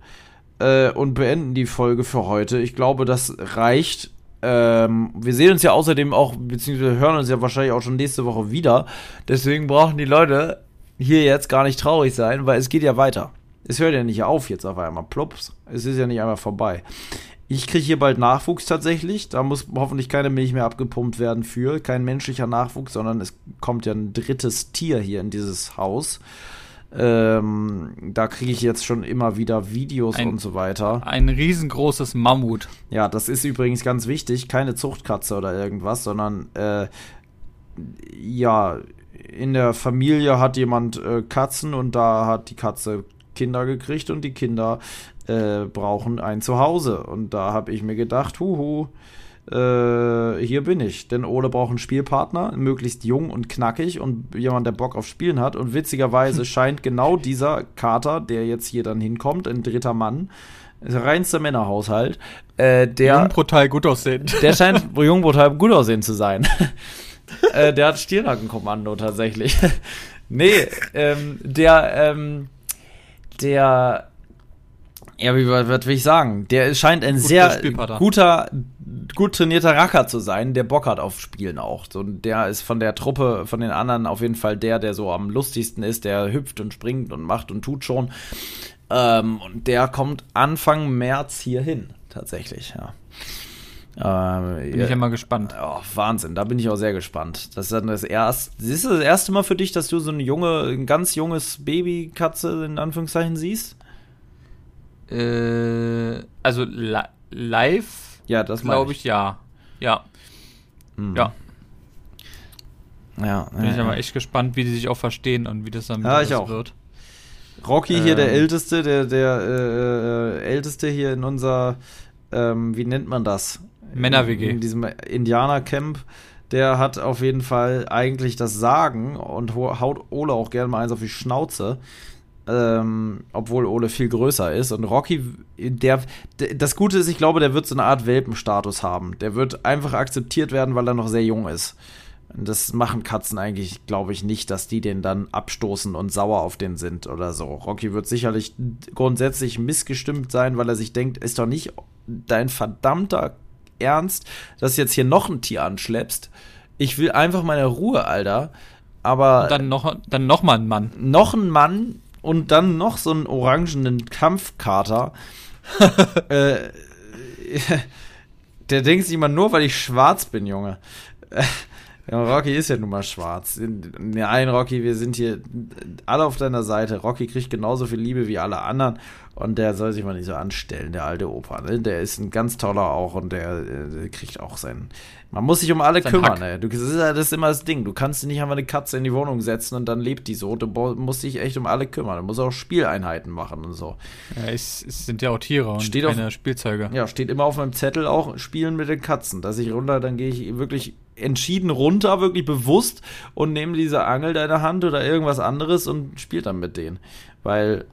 äh, und beenden die Folge für heute. Ich glaube, das reicht. Ähm, wir sehen uns ja außerdem auch, beziehungsweise hören uns ja wahrscheinlich auch schon nächste Woche wieder. Deswegen brauchen die Leute hier jetzt gar nicht traurig sein, weil es geht ja weiter. Es hört ja nicht auf jetzt auf einmal. Plups, es ist ja nicht einmal vorbei. Ich kriege hier bald Nachwuchs tatsächlich. Da muss hoffentlich keine Milch mehr abgepumpt werden für. Kein menschlicher Nachwuchs, sondern es kommt ja ein drittes Tier hier in dieses Haus. Ähm, da kriege ich jetzt schon immer wieder Videos ein, und so weiter. Ein riesengroßes Mammut. Ja, das ist übrigens ganz wichtig. Keine Zuchtkatze oder irgendwas, sondern äh, ja, in der Familie hat jemand äh, Katzen und da hat die Katze Kinder gekriegt und die Kinder Äh, brauchen ein Zuhause. Und da habe ich mir gedacht, huhu, äh, hier bin ich. Denn Ole braucht einen Spielpartner, möglichst jung und knackig und jemand, der Bock auf Spielen hat. Und witzigerweise scheint genau dieser Kater, der jetzt hier dann hinkommt, ein dritter Mann, reinster Männerhaushalt, äh, der jung, brutal gut aussehend. Der scheint jung, brutal gut aussehend zu sein. äh, der hat Stirnhackenkommando tatsächlich. Nee, ähm, der, ähm, der ja, wie, was will ich sagen? Der scheint ein Gut, sehr guter, gut trainierter Racker zu sein, der Bock hat auf Spielen auch. So, der ist von der Truppe, von den anderen auf jeden Fall der, der so am lustigsten ist, der hüpft und springt und macht und tut schon. Ähm, und der kommt Anfang März hier hin, tatsächlich, ja. Ähm, bin ja, ich ja mal gespannt. Oh, Wahnsinn, da bin ich auch sehr gespannt. Das ist dann das erste, das ist das erste Mal für dich, dass du so eine junge, ein ganz junges Babykatze in Anführungszeichen siehst? Also li- live, ja, glaube ich. ich, ja. Ja. Mhm. Ja. Ja. Bin ich aber echt gespannt, wie die sich auch verstehen und wie das dann ja, ich auch. wird. Rocky ähm. hier, der Älteste, der, der äh, Älteste hier in unserer, ähm, wie nennt man das? Männer-W G. In, in diesem Indianercamp. Der hat auf jeden Fall eigentlich das Sagen und haut Ole auch gerne mal eins auf die Schnauze. Ähm, obwohl Ole viel größer ist. Und Rocky, der, der, das Gute ist, ich glaube, der wird so eine Art Welpenstatus haben. Der wird einfach akzeptiert werden, weil er noch sehr jung ist. Und das machen Katzen eigentlich, glaube ich, nicht, dass die den dann abstoßen und sauer auf den sind oder so. Rocky wird sicherlich grundsätzlich missgestimmt sein, weil er sich denkt, ist doch nicht dein verdammter Ernst, dass du jetzt hier noch ein Tier anschleppst. Ich will einfach meine Ruhe, Alter. Aber und dann noch, dann noch mal ein Mann. Noch ein Mann, und dann noch so einen orangenen Kampfkater. äh, der denkt sich immer nur, weil ich schwarz bin, Junge. Ja, Rocky ist ja nun mal schwarz. Nein, Rocky, wir sind hier alle auf deiner Seite. Rocky kriegt genauso viel Liebe wie alle anderen. Und der soll sich mal nicht so anstellen, der alte Opa. Ne? Der ist ein ganz toller auch und der, der kriegt auch seinen... Man muss sich um alle Sein kümmern. Ne? Du, das ist ja das immer das Ding. Du kannst nicht einfach eine Katze in die Wohnung setzen und dann lebt die so. Du musst dich echt um alle kümmern. Du musst auch Spieleinheiten machen und so. Ja, es, es sind ja auch Tiere und steht keine auf, Spielzeuge. Ja, steht immer auf meinem Zettel auch, spielen mit den Katzen. Dass ich runter, dann gehe ich wirklich entschieden runter, wirklich bewusst und nehme diese Angel in der Hand oder irgendwas anderes und spiele dann mit denen. Weil...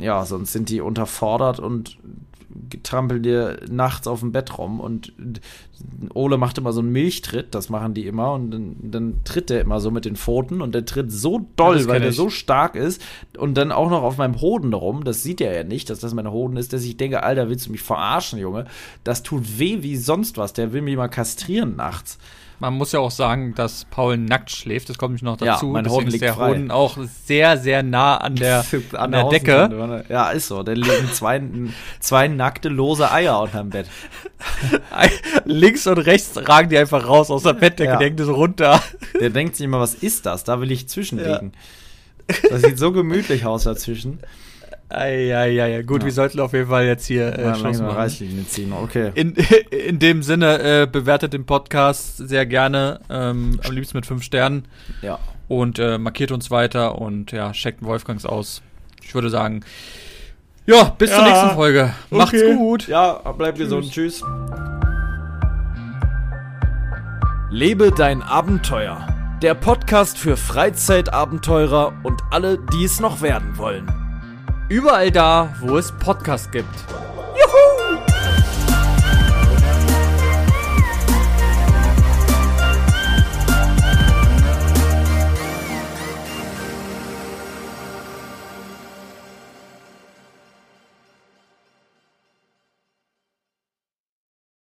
ja, sonst sind die unterfordert und trampeln dir nachts auf dem Bett rum. Und Ole macht immer so einen Milchtritt, das machen die immer, und dann, dann tritt der immer so mit den Pfoten und der tritt so doll, weil der so stark ist und dann auch noch auf meinem Hoden rum, das sieht er ja nicht, dass das mein Hoden ist, dass ich denke, Alter, willst du mich verarschen, Junge? Das tut weh wie sonst was, der will mich mal kastrieren nachts. Man muss ja auch sagen, dass Paul nackt schläft, das kommt nämlich noch dazu. Ja, mein Hoden liegt der frei. Hoden auch sehr, sehr nah an der, an der, der Decke. Ja, ist so. Da liegen zwei, zwei nackte, lose Eier unterm Bett. Links und rechts ragen die einfach raus aus der Bettdecke, ja. Der hängt so runter. Der denkt sich immer, was ist das? Da will ich zwischenlegen. Ja. Das sieht so gemütlich aus dazwischen. Ja, ja, ja. Gut, ja. Wir sollten auf jeden Fall jetzt hier äh, Schluss machen. Reißlinie ziehen. Okay. In, in dem Sinne, äh, bewertet den Podcast sehr gerne, ähm, am liebsten mit fünf Sternen. Ja. Und äh, markiert uns weiter und ja, checkt Wolfgangs aus. Ich würde sagen, ja, bis ja. zur nächsten Folge. Okay. Macht's gut. Ja, bleibt gesund. Tschüss. Lebe dein Abenteuer. Der Podcast für Freizeitabenteurer und alle, die es noch werden wollen. Überall da, wo es Podcasts gibt.